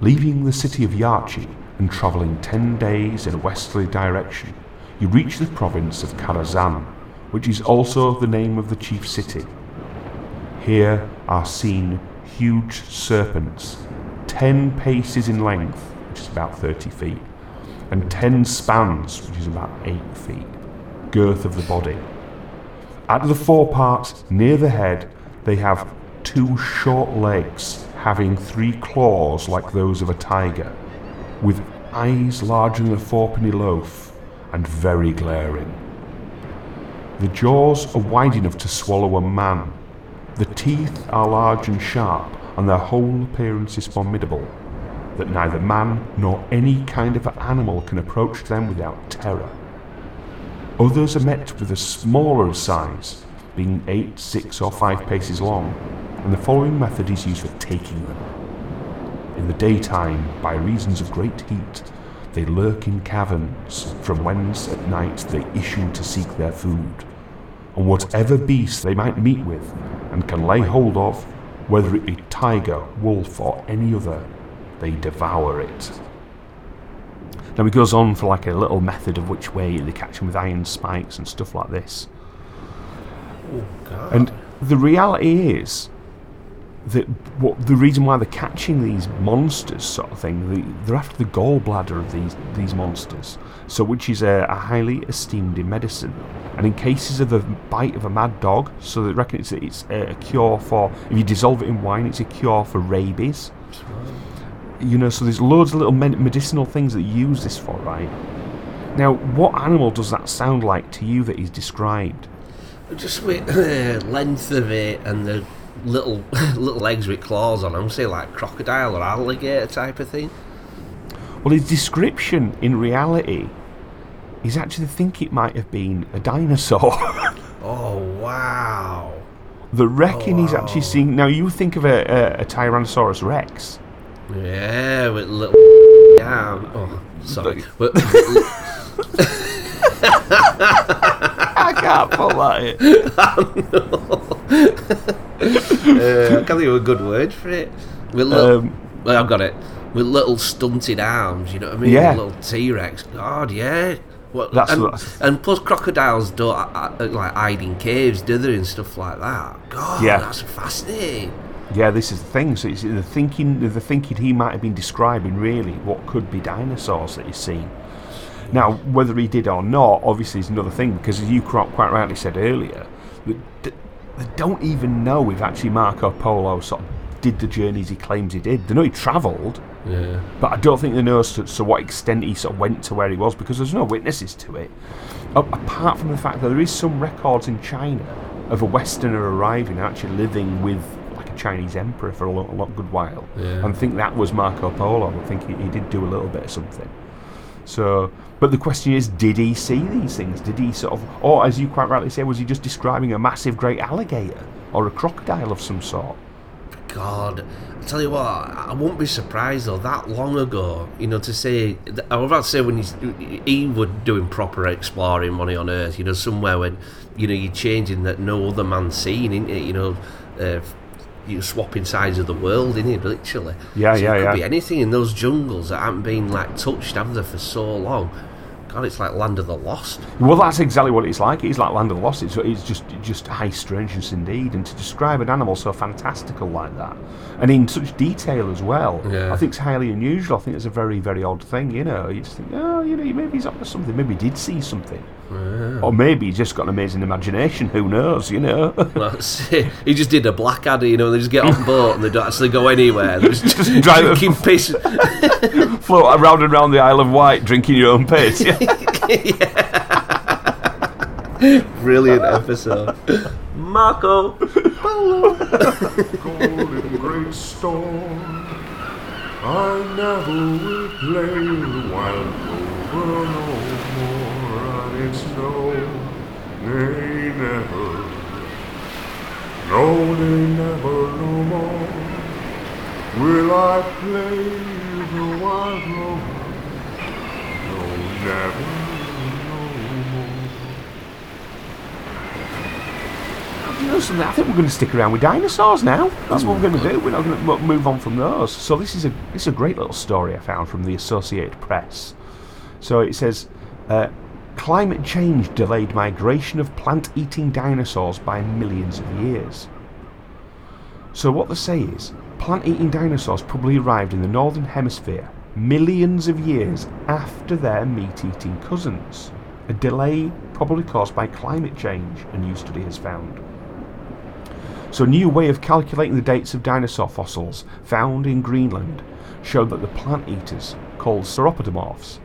leaving the city of Yarchi and travelling 10 days in a westerly direction, you reach the province of Karazan, which is also the name of the chief city. Here are seen huge serpents, 10 paces in length, which is about 30 feet, and 10 spans, which is about 8 feet, girth of the body. At the foreparts, near the head, they have 2 short legs, having 3 claws like those of a tiger, with eyes larger than a 4-penny loaf, and very glaring. The jaws are wide enough to swallow a man. The teeth are large and sharp, and their whole appearance is formidable, that neither man nor any kind of animal can approach them without terror. Others are met with a smaller size, being 8, 6, or 5 paces long, and the following method is used for taking them. In the daytime, by reasons of great heat, they lurk in caverns, from whence at night they issue to seek their food, and whatever beast they might meet with, and can lay hold of, whether it be tiger, wolf, or any other, they devour it. Now he goes on for like a little method of which way they catch them with iron spikes and stuff like this. Oh, God. And the reality is that the reason why they're catching these monsters, sort of thing, they're after the gallbladder of these monsters, so which is a highly esteemed in medicine, and in cases of the bite of a mad dog, so they reckon it's a cure for, if you dissolve it in wine, it's a cure for rabies. You know, so there's loads of little medicinal things that you use this for, right? Now, what animal does that sound like to you that he's described? Just with the length of it and the little legs with claws on them, say like crocodile or alligator type of thing. Well, his description in reality is actually, I think it might have been a dinosaur. Oh, wow. The reckon he's actually seeing. Now, you think of a Tyrannosaurus Rex. Yeah, with little down. Oh, sorry. I can't pull that in. I can't think of a good word for it. With little, I've got it. With little stunted arms, you know what I mean? Yeah. With little T-Rex. God, yeah. What, and plus crocodiles don't like hide in caves, do they, and stuff like that. God, yeah. That's fascinating. Yeah, this is the thing. So it's the thinking he might have been describing, really, what could be dinosaurs that he's seen. Now, whether he did or not, obviously, is another thing, because as you quite rightly said earlier, they don't even know if actually Marco Polo sort of did the journeys he claims he did. They know he travelled, yeah, but I don't think they know to what extent he sort of went to where he was, because there's no witnesses to it, apart from the fact that there is some records in China of a Westerner arriving and actually living with Chinese emperor for a lot good while, yeah. And I think that was Marco Polo. I think he did do a little bit of something. So, but the question is, did he see these things? Did he sort of, or as you quite rightly say, was he just describing a massive great alligator or a crocodile of some sort? God, I tell you what, I wouldn't be surprised though, that long ago, you know, to say, I was about to say when he was doing proper exploring money on Earth, you know, somewhere when, you know, you're changing that no other man's seen, isn't it? You know, you're swapping sides of the world, innit, literally. Yeah, so yeah, yeah. There could be anything in those jungles that haven't been, like, touched, have they, for so long. God, it's like Land of the Lost. Well, that's exactly what it's like. It's like Land of the Lost. It's just high strangeness indeed. And to describe an animal so fantastical like that, and in such detail as well, yeah. I think it's highly unusual. I think it's a very, very odd thing, you know. You just think, oh, you know, maybe he's up to something. Maybe he did see something. Yeah. Or maybe he's just got an amazing imagination. Who knows, you know. That's it. He just did a Blackadder, you know. They just get on boat and they don't actually go anywhere. They just drive drinking piss. Float around and round the Isle of Wight, drinking your own piss, yeah. Yeah. Brilliant episode. Marco Polo. Golden great storm, I never will play the wild rover no more, and it's no, they never, no, they never, no more, will I play the wild rover no more. I think we're going to stick around with dinosaurs now. That's what we're going to do. We're not going to move on from those. So this is a great little story I found from the Associated Press. So it says, climate change delayed migration of plant-eating dinosaurs by millions of years. So what they say is, plant-eating dinosaurs probably arrived in the northern hemisphere millions of years after their meat-eating cousins. A delay probably caused by climate change, a new study has found. So a new way of calculating the dates of dinosaur fossils found in Greenland showed that the plant eaters, called sauropodomorphs,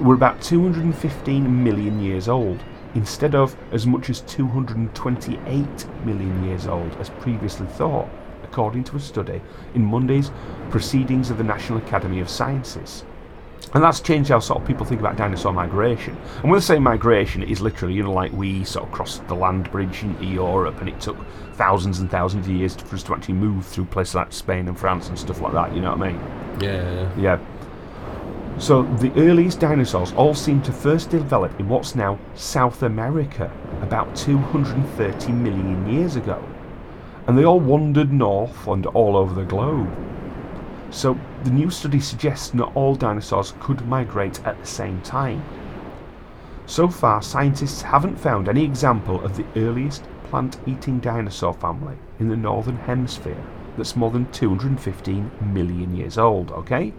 were about 215 million years old, instead of as much as 228 million years old as previously thought, according to a study in Monday's Proceedings of the National Academy of Sciences. And that's changed how sort of people think about dinosaur migration. And when they say migration, it is literally, you know, like we sort of crossed the land bridge into Europe and it took thousands and thousands of years for us to actually move through places like Spain and France and stuff like that, you know what I mean? Yeah. So the earliest dinosaurs all seem to first develop in what's now South America, about 230 million years ago. And they all wandered north and all over the globe. So the new study suggests not all dinosaurs could migrate at the same time. So far, scientists haven't found any example of the earliest plant-eating dinosaur family in the northern hemisphere that's more than 215 million years old, okay?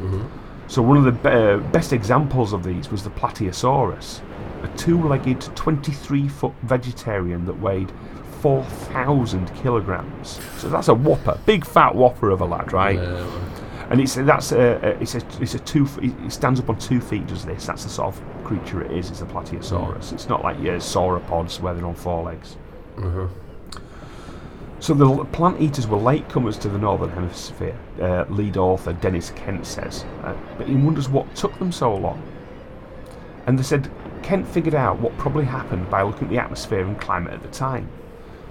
Mm-hmm. So one of the best examples of these was the Plateosaurus, a two-legged 23-foot vegetarian that weighed 4,000 kilograms. So that's a whopper, big fat whopper of a lad, right? And it stands up on 2 feet, does this? That's the sort of creature it is. It's a Plateosaurus. It's not like your sauropods where they're on four legs. Mm-hmm. So the plant eaters were latecomers to the northern hemisphere. Lead author Dennis Kent says, but he wonders what took them so long. And they said Kent figured out what probably happened by looking at the atmosphere and climate at the time.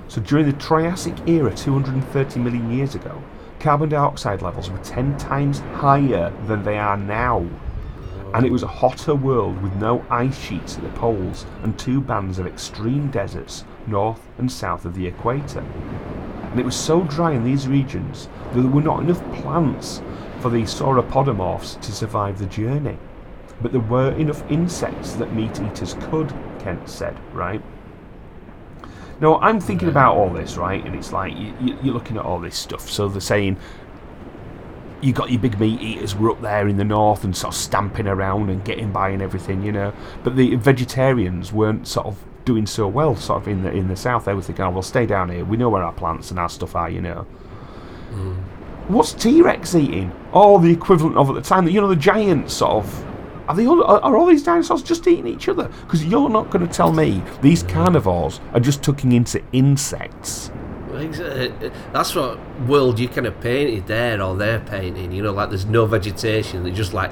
So during the Triassic era 230 million years ago, carbon dioxide levels were 10 times higher than they are now. And it was a hotter world with no ice sheets at the poles and two bands of extreme deserts north and south of the equator. And it was so dry in these regions that there were not enough plants for the sauropodomorphs to survive the journey. But there were enough insects that meat eaters could, Kent said, right? Now, I'm thinking about all this, right, and it's like, you're looking at all this stuff, so they're saying, you got your big meat eaters were up there in the north and sort of stamping around and getting by and everything, you know, but the vegetarians weren't sort of doing so well, sort of in the south. They were thinking, oh, we'll stay down here, we know where our plants and our stuff are, you know. Mm. What's T-Rex eating? Oh, the equivalent of, at the time, you know, the giant sort of... Are all these dinosaurs just eating each other? Because you're not going to tell me these carnivores are just tucking into insects. Exactly. That's what world you kind of painted there, or they're painting. You know, like there's no vegetation. They're just like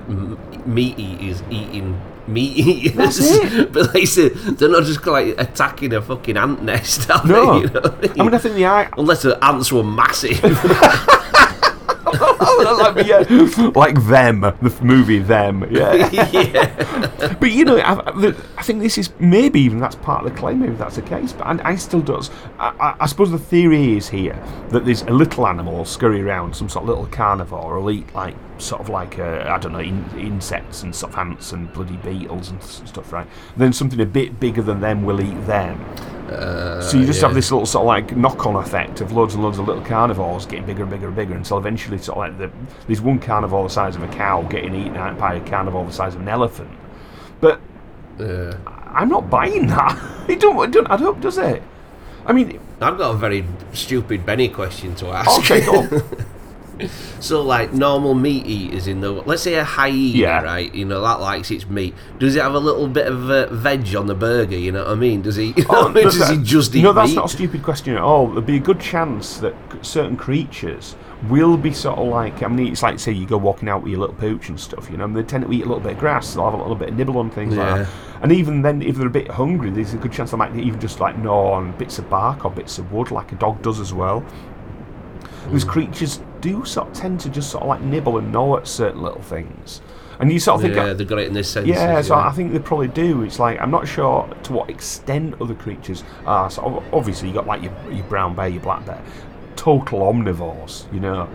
meat eaters eating meat eaters. That's it. But like, they're not just like attacking a fucking ant nest, are no. They? You know what I mean? I mean, I think unless the ants were massive. Like Them, the movie Them. Yeah. Yeah. But you know, I think this is maybe even that's part of the claim. Maybe that's the case. But I still does. I suppose the theory is here that there's a little animal scurry around, some sort of little carnivore, will eat like sort of like I don't know insects and sort of ants and bloody beetles and stuff, right? And then something a bit bigger than them will eat them. So you just have this little sort of like knock-on effect of loads and loads of little carnivores getting bigger and bigger and bigger until eventually sort of like there's one carnivore the size of a cow getting eaten out by a carnivore the size of an elephant. But I'm not buying that. It don't add up, does it? I mean, I've got a very stupid Benny question to ask. Okay, go on. So, like normal meat eaters in the, let's say a hyena, right? You know that likes its meat. Does it have a little bit of veg on the burger? You know what I mean? Does he? Does he just eat meat? No, that's not a stupid question at all. There'd be a good chance that certain creatures will be sort of like, I mean, it's like say you go walking out with your little pooch and stuff, you know, and they tend to eat a little bit of grass. They'll have a little bit of nibble on things like that. And even then, if they're a bit hungry, there's a good chance they might even just like gnaw on bits of bark or bits of wood, like a dog does as well. There's creatures do sort of tend to just sort of like nibble and gnaw at certain little things. And you sort of think... Yeah, they've got it in this sense. Yeah, so I think they probably do. It's like, I'm not sure to what extent other creatures are. So obviously, you got like your brown bear, your black bear. Total omnivores, you know.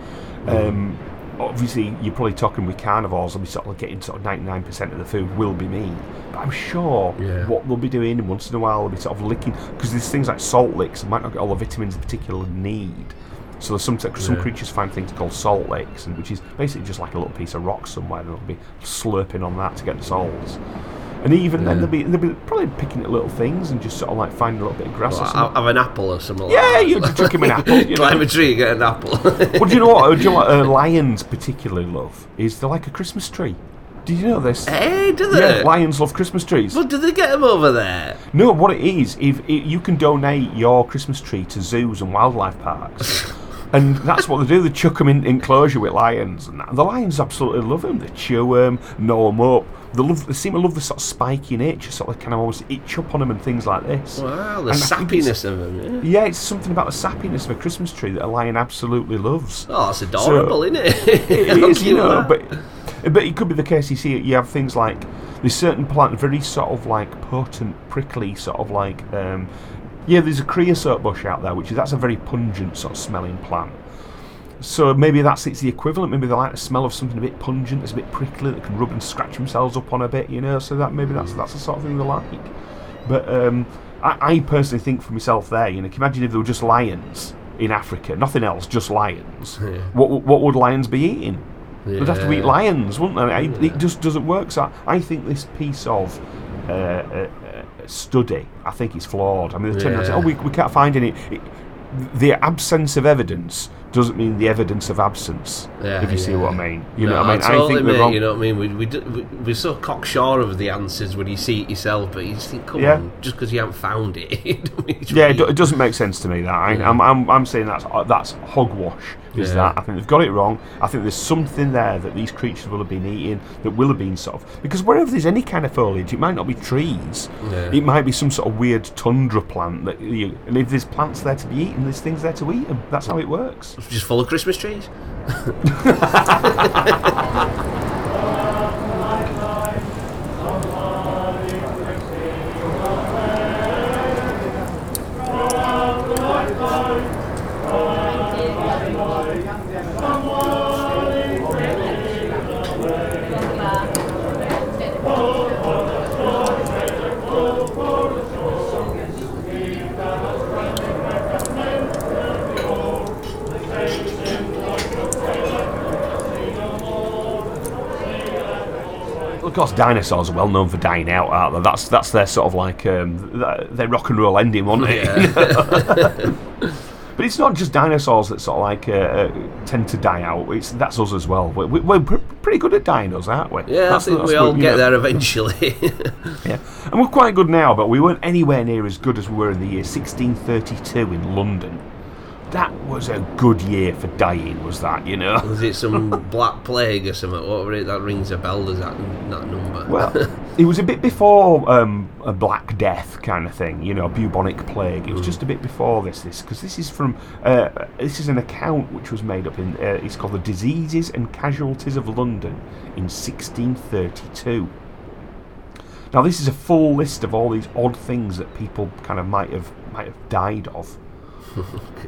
Obviously, you're probably talking with carnivores, they'll be sort of getting sort of 99% of the food will be meat. But I'm sure what they'll be doing once in a while, they'll be sort of licking, because there's things like salt licks, they might not get all the vitamins they particularly need. So there's some creatures find things called salt licks, and which is basically just like a little piece of rock somewhere, and they'll be slurping on that to get the salts. And even then, they'll be probably picking at little things and just sort of like finding a little bit of grass. Well, or something. Have an apple or something. Yeah, you chuck him an apple. You climb a tree, get an apple. Well, do you know what lions particularly love? Is they're like a Christmas tree. Did you know this? Hey, do they? Yeah, lions love Christmas trees. Well, do they get them over there? No, what it is, if you can donate your Christmas tree to zoos and wildlife parks. And that's what they do. They chuck them in enclosure with lions, and the lions absolutely love them. They chew them, gnaw them up. They seem to love the sort of spiky nature, sort of kind of always itch up on them and things like this. Wow, the sappiness of them. Yeah, it's something about the sappiness of a Christmas tree that a lion absolutely loves. Oh, that's adorable, isn't it? It is, you know. But it could be the case. You have things like there's certain plant, very sort of like potent, prickly, sort of like. Yeah, there's a creosote bush out there, that's a very pungent sort of smelling plant. So maybe it's the equivalent. Maybe they like the smell of something a bit pungent, that's a bit prickly, that can rub and scratch themselves up on a bit, you know. So that maybe that's the sort of thing they like. But I personally think for myself there, you know, can you imagine if there were just lions in Africa, nothing else, just lions? Yeah. What would lions be eating? Yeah. They'd have to eat lions, wouldn't they? Yeah. It just doesn't work. So I think this piece of study, I think it's flawed. I mean, they turn around and say, we can't find any. The absence of evidence doesn't mean the evidence of absence. Yeah, if you see what I mean, I think we're wrong. You know what I mean? We're so cocksure of the answers when you see it yourself, but you just think, come on, just because you haven't found it. It doesn't make sense to me. That I'm saying that's hogwash. I think they've got it wrong. I think there's something there that these creatures will have been eating that will have been sort of... Because wherever there's any kind of foliage, it might not be trees. Yeah. It might be some sort of weird tundra plant. And if there's plants there to be eaten, there's things there to eat them. That's how it works. It's just full of Christmas trees. Of course, dinosaurs are well known for dying out, aren't they? That's their sort of like their rock and roll ending, wasn't it? Yeah. But it's not just dinosaurs that sort of like tend to die out. That's us as well. We're pretty good at dying, us, aren't we? Yeah, I think we all get there eventually. Yeah, and we're quite good now, but we weren't anywhere near as good as we were in the year 1632 in London. That was a good year for dying, was that, you know? Was it some black plague or something? Whatever it, that rings a bell, does that number? Well, it was a bit before a Black Death kind of thing, you know, bubonic plague. It was just a bit before this, because this is an account which was made up in, it's called The Diseases and Casualties of London in 1632. Now, this is a full list of all these odd things that people kind of might have died of.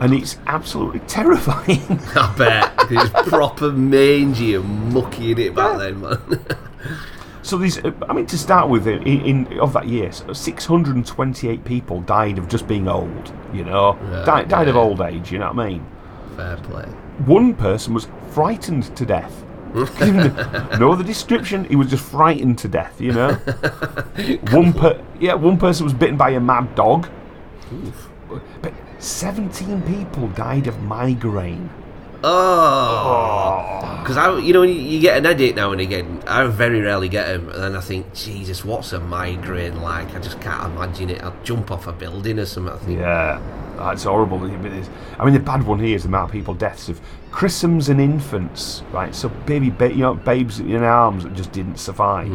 And it's absolutely terrifying. I bet. It's proper mangy and mucky in it back then, man. So these, I mean, to start with, of that year, 628 people died of just being old, you know. Yeah, died of old age, you know what I mean? Fair play. One person was frightened to death. No other description. He was just frightened to death, you know. One person was bitten by a mad dog. Oof. But 17 people died of migraine. Oh, because you get an headache now and again. I very rarely get them, and then I think, Jesus, what's a migraine like? I just can't imagine it. I'll jump off a building or something. I think. Yeah, that's horrible. I mean, the bad one here is the amount of people deaths of chrisms and infants, right? So babes in arms that just didn't survive.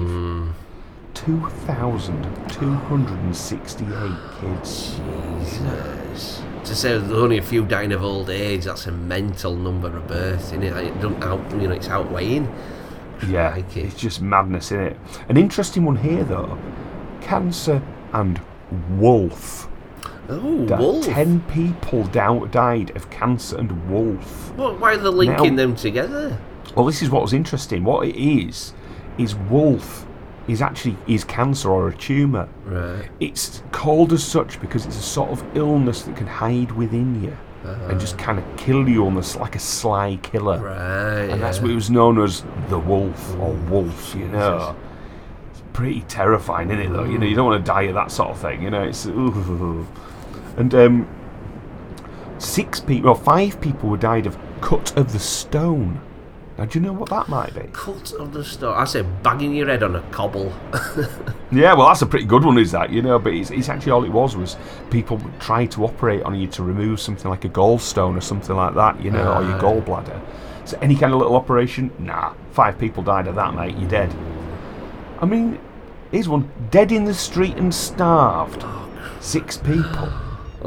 2,268 kids. Jesus. to say there's only a few dying of old age, that's a mental number of births, isn't it? Like, it doesn't it's outweighing. Yeah, like it's just madness, isn't it? An interesting one here, though. Cancer and wolf. Oh, wolf. 10 people died of cancer and wolf. Well, why are they linking them together? Well, this is what was interesting. What it is wolf is cancer or a tumour. Right. It's called as such because it's a sort of illness that can hide within you and just kind of kill you almost like a sly killer. Right. And that's what it was known as the wolf or wolf, you know. It's pretty terrifying, isn't it, though? You know, you don't want to die of that sort of thing. You know, it's... Ooh. And 5 people were died of cut of the stone. Now, do you know what that might be? Cut of the stone. I say banging your head on a cobble. Yeah, well, that's a pretty good one, is that, you know? But it's actually all it was people tried to operate on you to remove something like a gallstone or something like that, you know, or your gallbladder. So any kind of little operation, 5 people died of that, mate. You're dead. I mean, here's one. Dead in the street and starved. 6 people.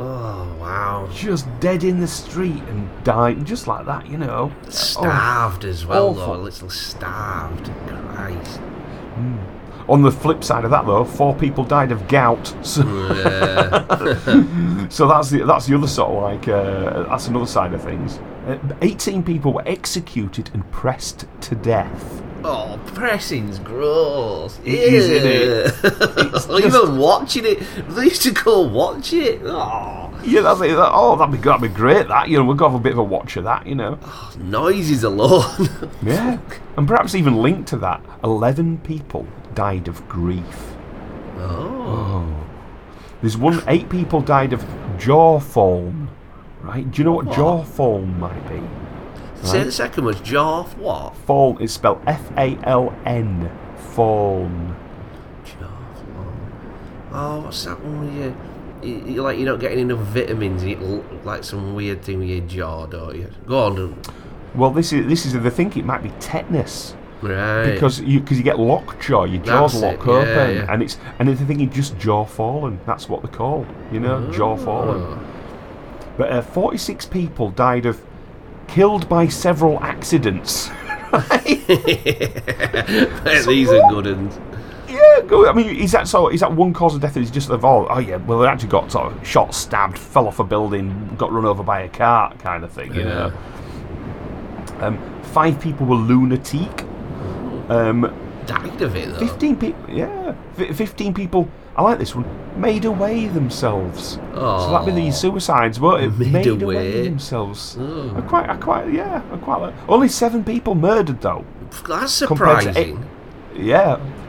Oh, wow. Just dead in the street and died, just like that, you know. Starved as well, awful. Though. Little starved. Christ. Mm. On the flip side of that, though, 4 people died of gout. So, yeah. So that's the other sort of like, that's another side of things. 18 people were executed and pressed to death. Oh, pressing's gross. It is, isn't it? Even watching it. They used to go watch it. Oh. Yeah, that's it. Oh, that'd be great, that. You know, we'll go have a bit of a watch of that, you know. Oh, noises alone. Yeah. And perhaps even linked to that, 11 people died of grief. Oh. There's 8 people died of jaw foam. Right? Do you know what jaw foam might be? Right. Say the second was jaw what? Faln is spelled F-A-L-N. Faln. Jaw faln. Oh, what's that one with you? Like, you're not getting enough vitamins. You like some weird thing with your jaw, don't you? Go on. Well, this is the thing. It might be tetanus. Right. Because you get lockjaw, your jaws lock open, and they're thinking just jaw fallen. That's what they're called, you know, jaw fallen. But 46 people died of. Killed by several accidents. These are good ones. Yeah, good. I mean, is that one cause of death? Is just of all? Oh yeah. Well, they actually got sort of shot, stabbed, fell off a building, got run over by a car, kind of thing. You know. 5 people were lunatic. Died of it though. 15 people. Yeah. 15 people. I like this one. Made away themselves. Oh, so that'd be the suicides, won't it? Made away themselves. Oh. I quite like. Only 7 people murdered though. That's surprising.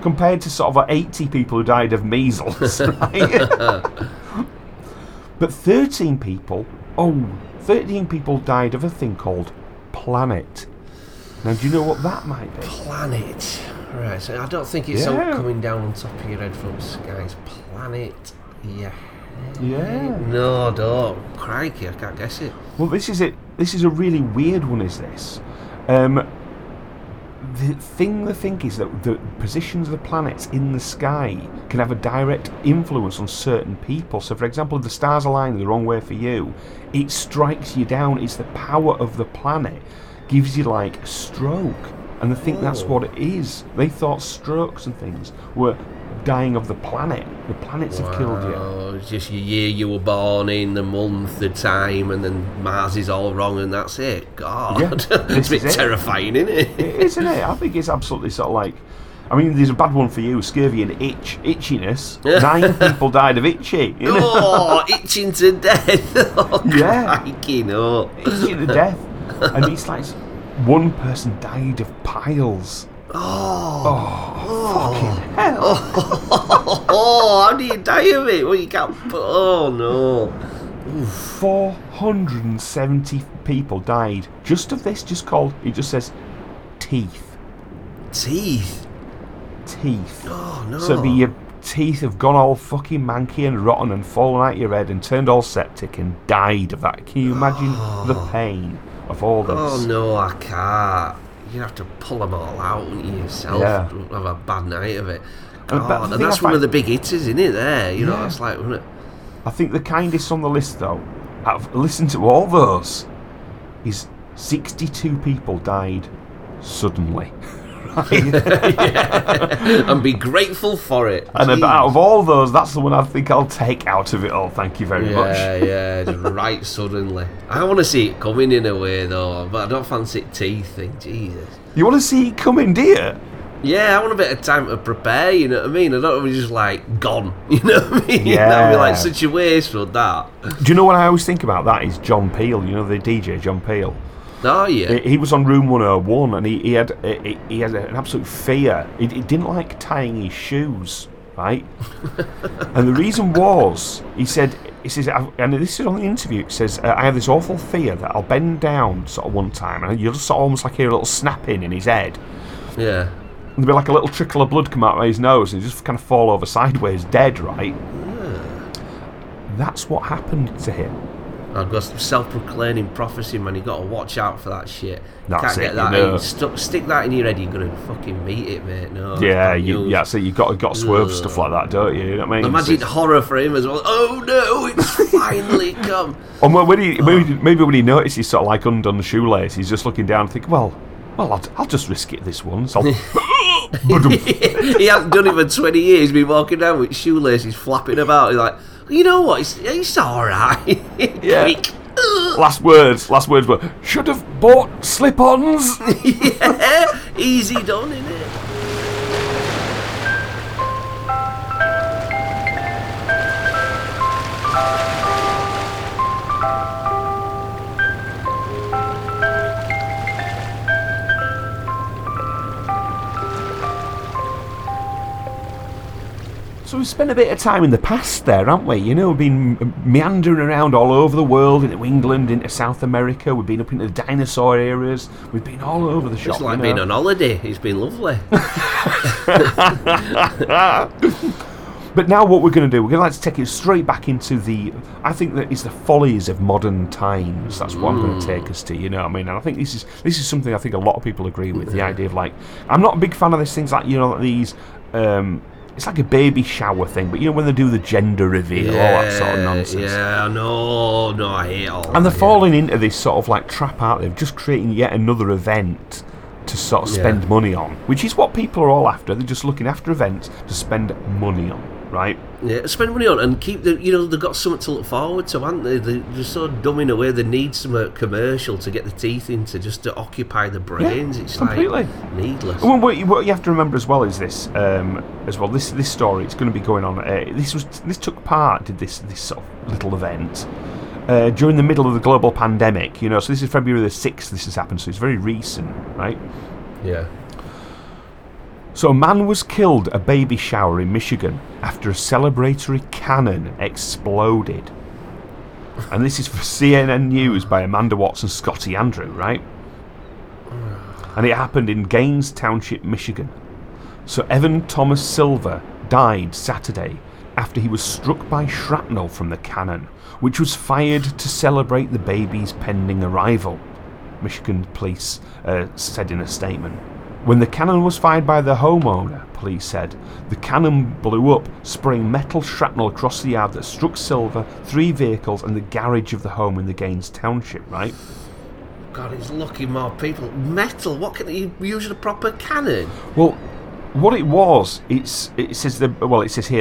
Compared to sort of 80 people who died of measles. Right? But 13 people died of a thing called planet. Now, do you know what that might be? Planet. Right, so I don't think it's all coming down on top of your head from the skies. Planet. Yeah. Yeah. No, don't. Crikey, I can't guess it. Well, this is it. This is a really weird one, is this? The thing is that the positions of the planets in the sky can have a direct influence on certain people. So, for example, if the stars align the wrong way for you, it strikes you down. It's the power of the planet. Gives you, like, a stroke. And they think that's what it is. They thought strokes and things were dying of the planet. The planets have killed you. Oh, it's just your year you were born in, the month, the time, and then Mars is all wrong, and that's it. God, it's a bit terrifying, isn't it? It is, isn't it? I think it's absolutely sort of like... I mean, there's a bad one for you, scurvy and itchiness. 9 people died of itchy. You know? Oh, itching to death. Oh, crikey, no. Itching to death. And it's like... 1 person died of piles. Fucking hell. How do you die of it? Well, you can't... Oh, no. Ooh, 470 people died just of this, it just says teeth. Teeth? Teeth. Oh, no. So your teeth have gone all fucking manky and rotten and fallen out your head and turned all septic and died of that. Can you imagine the pain? Of all this. Oh no, I can't. You'd have to pull them all out, wouldn't you, yourself? Have a bad night of it. God, and that's one of the big hitters, isn't it? There, you know, it's like. I think the kindest on the list, though, I've listened to all those. Is 62 people died suddenly. Yeah. And be grateful for it. And out of all those, that's the one I think I'll take out of it all. Thank you very much. Yeah, just right suddenly. I want to see it coming in a way though, but I don't fancy teething. Jesus. You want to see it coming, do you? Yeah, I want a bit of time to prepare, you know what I mean? I don't want to be just like gone, you know what I mean? Yeah. That would be like such a waste for that. Do you know what I always think about that is John Peel, you know, the DJ John Peel. Oh, yeah. He was on Room 101 and he had an absolute fear. He didn't like tying his shoes, right? And the reason was, he says, and this is on the interview, it says, I have this awful fear that I'll bend down sort of one time and you'll sort of almost like hear a little snapping in his head. Yeah. And there'd be like a little trickle of blood come out of his nose and he'd just kind of fall over sideways dead, right? Yeah. That's what happened to him. I've got some self-proclaiming prophecy, man. You've got to watch out for that shit. Stick that in your head, you're going to fucking meet it, mate. No. So you've got to swerve stuff like that, don't you? You know what I mean? Imagine horror for him as well. Oh, no, it's finally come. And maybe when he notices he's sort of like undone shoelace, he's just looking down and thinking, well, I'll just risk it this once. He hasn't done it for 20 years. He's been walking down with shoelaces flapping about. He's like, you know what? It's all right. Yeah. Like, last words were, should have bought slip-ons. Yeah. Easy done, innit? So we've spent a bit of time in the past there, haven't we? You know, we've been meandering around all over the world, into England, into South America. We've been up into the dinosaur areas. We've been all over the shop. It's like being on holiday. It's been lovely. But now what we're going to do, we're going to like to take it straight back into the... I think that is the follies of modern times. That's what I'm going to take us to, you know what I mean? And I think this is something I think a lot of people agree with, the idea of like... I'm not a big fan of these things like, you know, these... it's like a baby shower thing, but you know when they do the gender reveal, all that sort of nonsense. Yeah, no, I hate all that. And they're falling into this sort of like trap, aren't they, of just creating yet another event to sort of spend money on, which is what people are all after. They're just looking after events to spend money on, right? Yeah, spend money on and keep the, you know, they've got something to look forward to, haven't they? They're so dumb in a way, they need some commercial to get the teeth into just to occupy the brains. Yeah, it's completely like needless. Well, what you have to remember as well is this, as well, this story, it's going to be going on, this took part in this sort of little event during the middle of the global pandemic, you know, so this is February the 6th this has happened, so it's very recent, right? Yeah. So a man was killed at a baby shower in Michigan after a celebratory cannon exploded. And this is for CNN News by Amanda Watts and Scotty Andrew, right? And it happened in Gaines Township, Michigan. So Evan Thomas Silver died Saturday after he was struck by shrapnel from the cannon, which was fired to celebrate the baby's pending arrival, Michigan police said in a statement. When the cannon was fired by the homeowner, police said, the cannon blew up, spraying metal shrapnel across the yard that struck Silver, 3 vehicles and the garage of the home in the Gaines Township, right? God, it's lucky more people. Metal, what can you use in a proper cannon? Well, what it was, it says here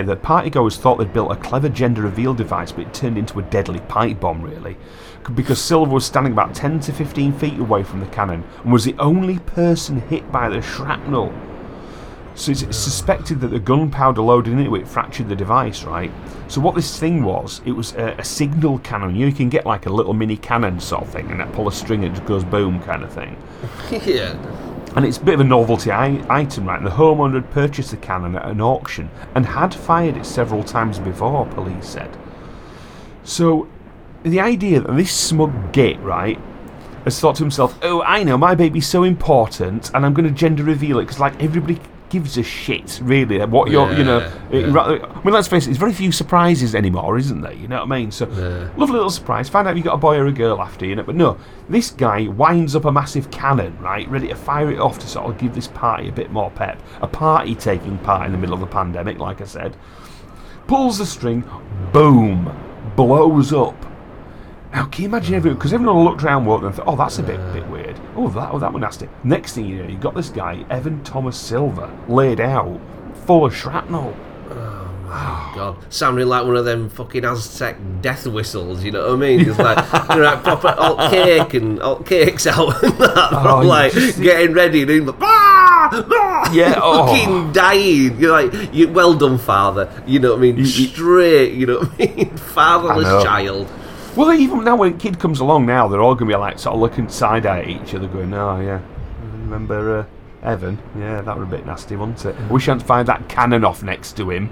that partygoers thought they'd built a clever gender reveal device, but it turned into a deadly pipe bomb, really. Because Silver was standing about 10 to 15 feet away from the cannon and was the only person hit by the shrapnel. So it's suspected that the gunpowder loaded into it fractured the device, right? So what this thing was, it was a signal cannon. You can get like a little mini cannon sort of thing and that pull a string and it just goes boom kind of thing. Yeah. And it's a bit of a novelty item, right? And the homeowner had purchased the cannon at an auction and had fired it several times before, police said. So... the idea that this smug git, right, has thought to himself, oh, I know, my baby's so important, and I'm going to gender reveal it, because, like, everybody gives a shit, really, what you're, you know... Yeah. I mean, let's face it, there's very few surprises anymore, isn't there? You know what I mean? So, lovely little surprise, find out if you've got a boy or a girl after, you know? But no, this guy winds up a massive cannon, right, ready to fire it off to sort of give this party a bit more pep. A party taking part in the middle of the pandemic, like I said. Pulls the string, boom, blows up. Now, can you imagine everyone? Because everyone looked around, walked, and thought, "Oh, that's a bit weird. Oh, that one nasty." Next thing you know, you got this guy, Evan Thomas Silver, laid out, full of shrapnel. Oh my god! Sounding like one of them fucking Aztec death whistles. You know what I mean? It's like like proper alt cakes out and that, like getting ready and like, fucking dying. You're like, well done, father. You know what I mean? Straight. You know what I mean? Fatherless child. Well, even now when a kid comes along now, they're all going to be like sort of looking side-eye at each other going, oh, yeah, remember Evan? Yeah, that were a bit nasty, wasn't it? I wish I hadn't find that cannon off next to him.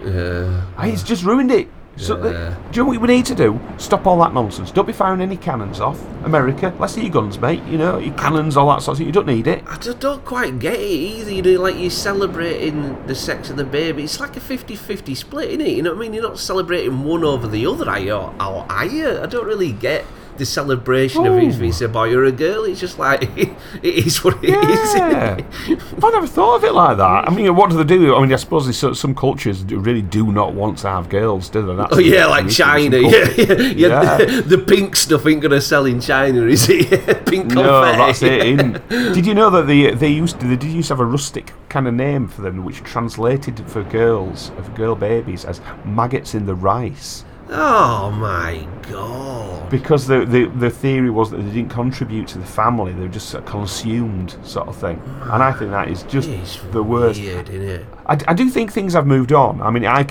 It's just ruined it. So do you know what we need to do? Stop all that nonsense. Don't be firing any cannons off. America, let's see your guns, mate. You know, your cannons, all that sort of thing. You don't need it. I just don't quite get it either. You know, like you're celebrating the sex of the baby. It's like a 50-50 split, isn't it? You know what I mean? You're not celebrating one over the other, are you? I don't really get the celebration of if it's a boy or a girl. It's just like, it is what it is. I never thought of it like that. I mean, what do they do? I mean, I suppose some cultures really do not want to have girls, do they? That's like China. The pink stuff ain't going to sell in China, is it? Pink confetti. No, that's it. Did you know that they used to have a rustic kind of name for them, which translated for girls, of girl babies, as maggots in the rice? Oh my god! Because the theory was that they didn't contribute to the family; they were just sort of consumed, sort of thing. And I think that is just the worst. Weird, isn't it? I do think things have moved on. I mean, I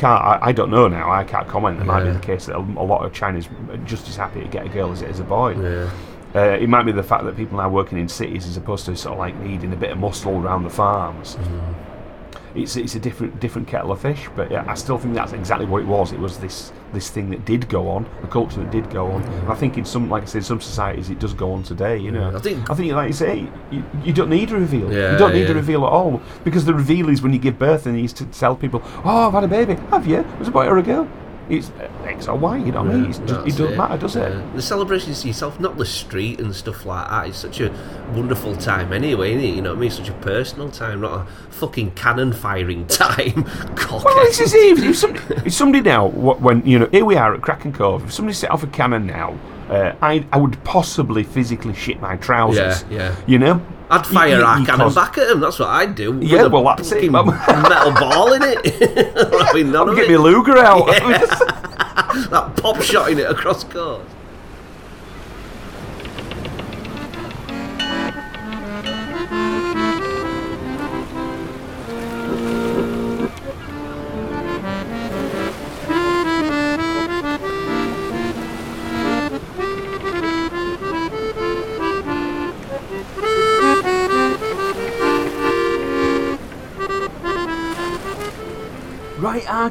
don't know now. I can't comment. It might be the case that a lot of Chinese are just as happy to get a girl as it is a boy. Yeah. It might be the fact that people are now working in cities as opposed to sort of like needing a bit of muscle around the farms. Mm. It's a different kettle of fish, but yeah, I still think that's exactly what it was. It was this thing that did go on, the culture that did go on. And I think in some, like I said, some societies it does go on today. You know, I think like you say, you don't need a reveal. Yeah, you don't need a reveal at all, because the reveal is when you give birth and you used to tell people, "Oh, I've had a baby. Have you? It was a boy or a girl?" It's X or Y, you know what I mean? It doesn't matter, does it? The celebrations to yourself, not the street and stuff like that. It's such a wonderful time anyway, isn't it? You know what I mean? Such a personal time, not a fucking cannon firing time. Well, this is even if somebody now, when, you know, here we are at Kraken Cove, if somebody set off a cannon now, I would possibly physically shit my trousers. Yeah. You know? I'd fire our cannon back at him. That's what I'd do. Yeah, well, that's it. Metal ball in it. I mean, I'd get me Luger out. Yeah. That pop shot in it across court.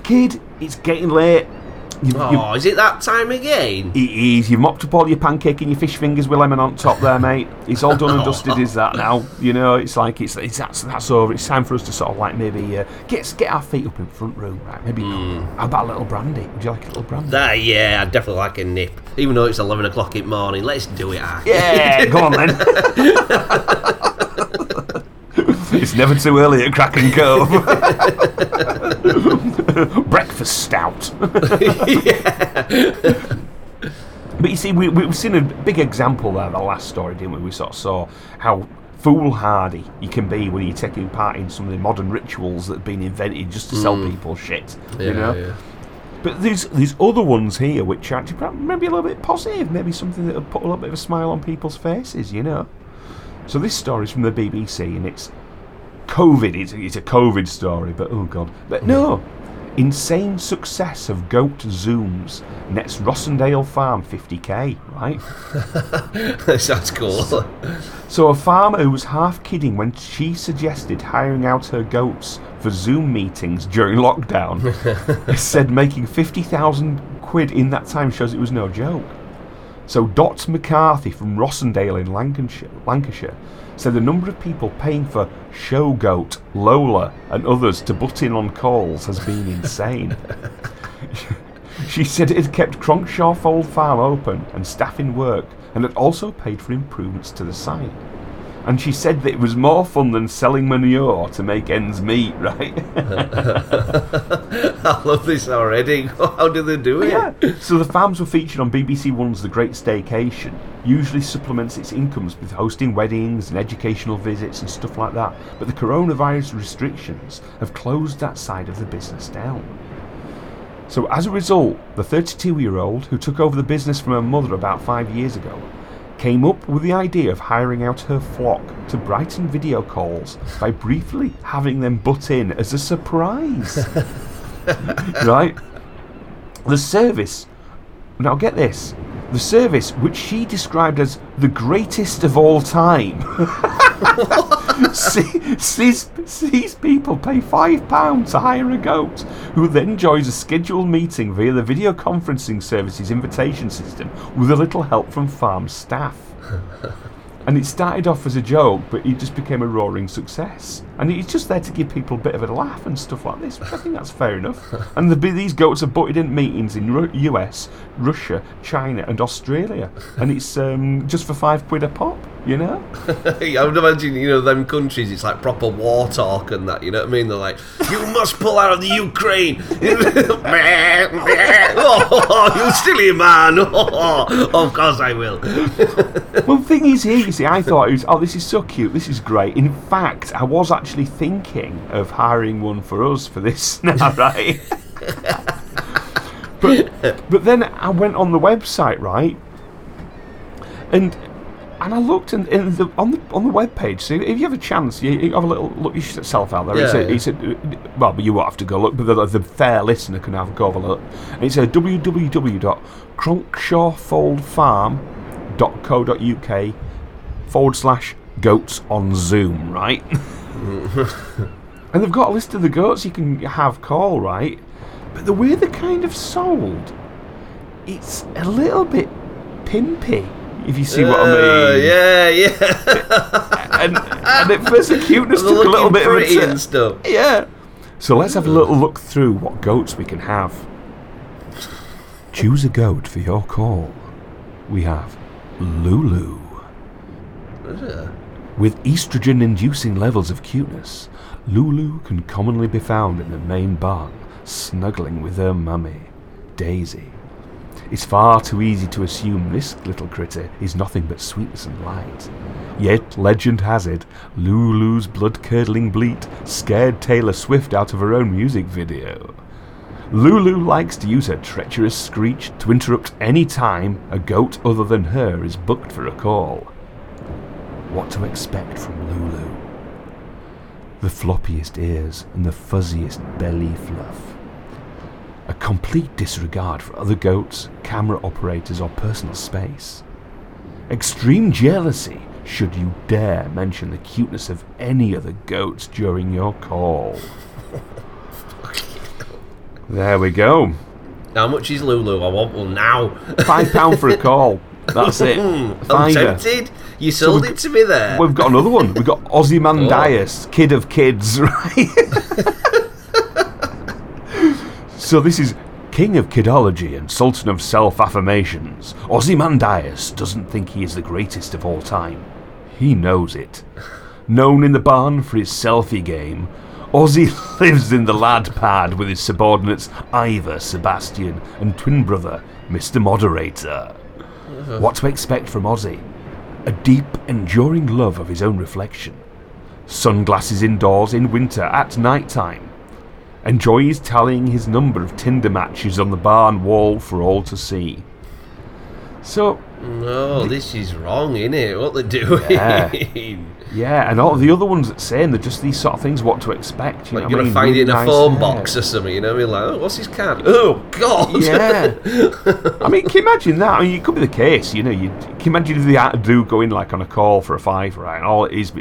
Kid, it's getting late. Is it that time again? It is. You've mopped up all your pancake and your fish fingers with lemon on top there, mate. It's all done and dusted, is that now? You know, it's like, that's over. It's time for us to sort of like maybe get our feet up in the front room, right? Maybe, how about a little brandy? Would you like a little brandy? Yeah, I'd definitely like a nip. Even though it's 11 o'clock in the morning, let's do it, Archie. Yeah, go on then. It's never too early at Kraken Cove. Breakfast stout. But you see, we've seen a big example there, the last story, didn't we? We sort of saw how foolhardy you can be when you're taking part in some of the modern rituals that have been invented just to sell people shit. Yeah, you know? Yeah. But these other ones here, which are actually maybe a little bit positive, maybe something that will put a little bit of a smile on people's faces, you know? So this story is from the BBC, and it's COVID. It's a COVID story, but oh god! But no, insane success of goat zooms nets Rossendale farm 50k. Right? That sounds cool. So a farmer who was half kidding when she suggested hiring out her goats for Zoom meetings during lockdown said making 50,000 quid in that time shows it was no joke. So Dot McCarthy from Rossendale in Lancashire said the number of people paying for Show Goat, Lola and others to butt in on calls has been insane. She said it had kept Cronshaw Fold Farm open and staff in work and had also paid for improvements to the site. And she said that it was more fun than selling manure to make ends meet, right? I love this already. How do they do it? Yeah. So the farms were featured on BBC One's The Great Staycation. Usually supplements its incomes with hosting weddings and educational visits and stuff like that. But the coronavirus restrictions have closed that side of the business down. So as a result, the 32-year-old, who took over the business from her mother about 5 years ago, came up with the idea of hiring out her flock to Brighton video calls by briefly having them butt in as a surprise. Right? The service, now get this, the service which she described as the greatest of all time, sees people pay £5 to hire a goat who then joins a scheduled meeting via the video conferencing service's invitation system with a little help from farm staff. And it started off as a joke, but it just became a roaring success. And it's just there to give people a bit of a laugh and stuff like this, which I think that's fair enough. And these goats are butted in meetings in US, Russia, China and Australia. And it's just for £5 a pop, you know? I would imagine, you know, them countries, it's like proper war talk and that, you know what I mean? They're like, you must pull out of the Ukraine! Oh, you silly man! Oh, of course I will. Well, the thing is here, see, I thought it was, oh, this is so cute, this is great. In fact, I was actually thinking of hiring one for us for this now, right? But then I went on the website, right? And I looked, and on the webpage, so if you have a chance, you have a little look yourself out there. Yeah, well, you won't have to go look, but the fair listener can have a go of a look. And it's www.crunkshawfoldfarm.co.uk/goats on Zoom, right? And they've got a list of the goats you can have call, right? But the way they're kind of sold, it's a little bit pimpy, if you see what I mean. Yeah, yeah. and at first the cuteness took a little bit of a turn and stuff. Yeah. So let's have a little look through what goats we can have. Choose a goat for your call. We have Lulu. With estrogen-inducing levels of cuteness, Lulu can commonly be found in the main barn, snuggling with her mummy, Daisy. It's far too easy to assume this little critter is nothing but sweetness and light. Yet, legend has it, Lulu's blood-curdling bleat scared Taylor Swift out of her own music video. Lulu likes to use her treacherous screech to interrupt any time a goat other than her is booked for a call. What to expect from Lulu? The floppiest ears and the fuzziest belly fluff. A complete disregard for other goats, camera operators or personal space. Extreme jealousy should you dare mention the cuteness of any other goats during your call. There we go. How much is Lulu? I want one now. £5 for a call. That's it. I'm tempted. You sold it to me there. We've got another one. We've got Ozymandias, Kid of Kids, right? So this is King of Kidology and Sultan of Self-Affirmations. Ozymandias doesn't think he is the greatest of all time. He knows it. Known in the barn for his selfie game, Ozzy lives in the lad pad with his subordinates Ivor, Sebastian, and twin brother, Mr. Moderator. What to expect from Ozzy? A deep, enduring love of his own reflection. Sunglasses indoors in winter at night time. Enjoys tallying his number of Tinder matches on the barn wall for all to see. So... No, this is wrong, innit? What they're doing. Yeah, and all the other ones that saying they're just these sort of things, what to expect. You like you're going to find it in a phone box or something, you know? You're like, oh, what's his card? Oh, God! Yeah. I mean, can you imagine that? I mean, it could be the case, you know. Can you imagine if they had to do going like on a call for a £5, right? And all it is a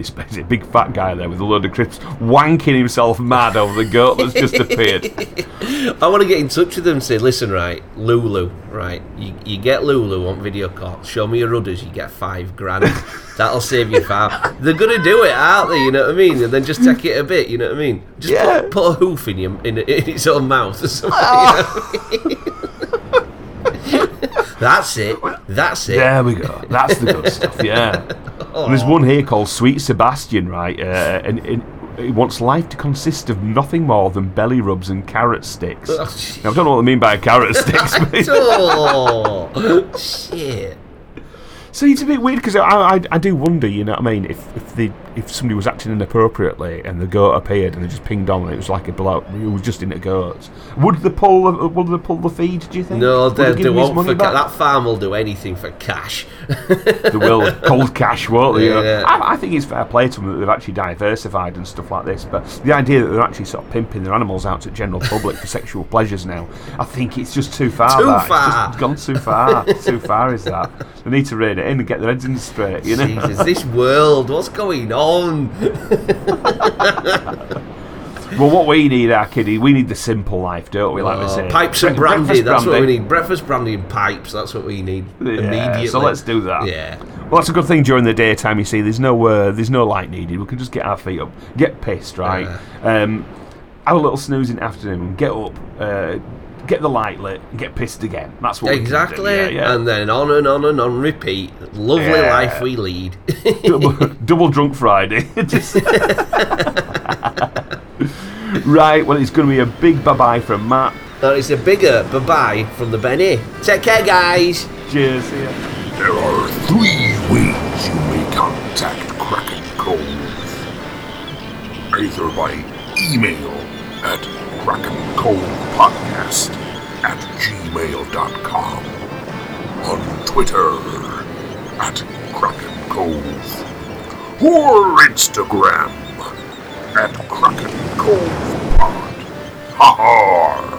big fat guy there with a load of crisps wanking himself mad over the goat that's just appeared. I want to get in touch with them and say, listen, right, Lulu, right? You get Lulu on video call. Show me your rudders, you get £5 grand. That'll save you £5. They're going to do it, aren't they? You know what I mean? And then just take it a bit, you know what I mean? Just put a hoof in its own mouth or something. You know what I mean? That's it. That's it. There we go. That's the good stuff. Yeah. Oh. There's one here called Sweet Sebastian, right? And he wants life to consist of nothing more than belly rubs and carrot sticks. Oh, now, I don't know what I mean by carrot sticks. But oh, shit. So it's a bit weird because I do wonder, you know what I mean, if somebody was acting inappropriately and the goat appeared and they just pinged on and it was like a bloke who was just into goats, would they pull the feed, do you think? No, they won't. That farm will do anything for cash. They will. Cold cash, won't they? Yeah, yeah. I think it's fair play to them that they've actually diversified and stuff like this, but the idea that they're actually sort of pimping their animals out to the general public for sexual pleasures now, I think it's just too far. It's gone too far. Too far is that. They need to rein it in and get their heads in straight, you know? Jesus, this world, what's going on? Well, what we need, our kiddie, we need the simple life, don't we? Like we say, pipes and brandy, that's what we need. Breakfast, brandy, and pipes, that's what we need immediately. So let's do that. Yeah. Well, that's a good thing during the daytime, you see. There's no light needed. We can just get our feet up, get pissed, right? Have a little snooze in the afternoon, get up, get the light lit, and get pissed again. That's what exactly. We do. Exactly, yeah. And then on and on repeat. Lovely life we lead. double drunk Friday. Right, well, it's going to be a big bye-bye from Matt. And it's a bigger bye-bye from the Benny. Take care, guys. Cheers. See ya. There are 3 ways you may contact Kraken Cove. Either by email at krakencoldpodcast@gmail.com, on Twitter @krakencove, or Instagram @krakencovepod. Ha ha!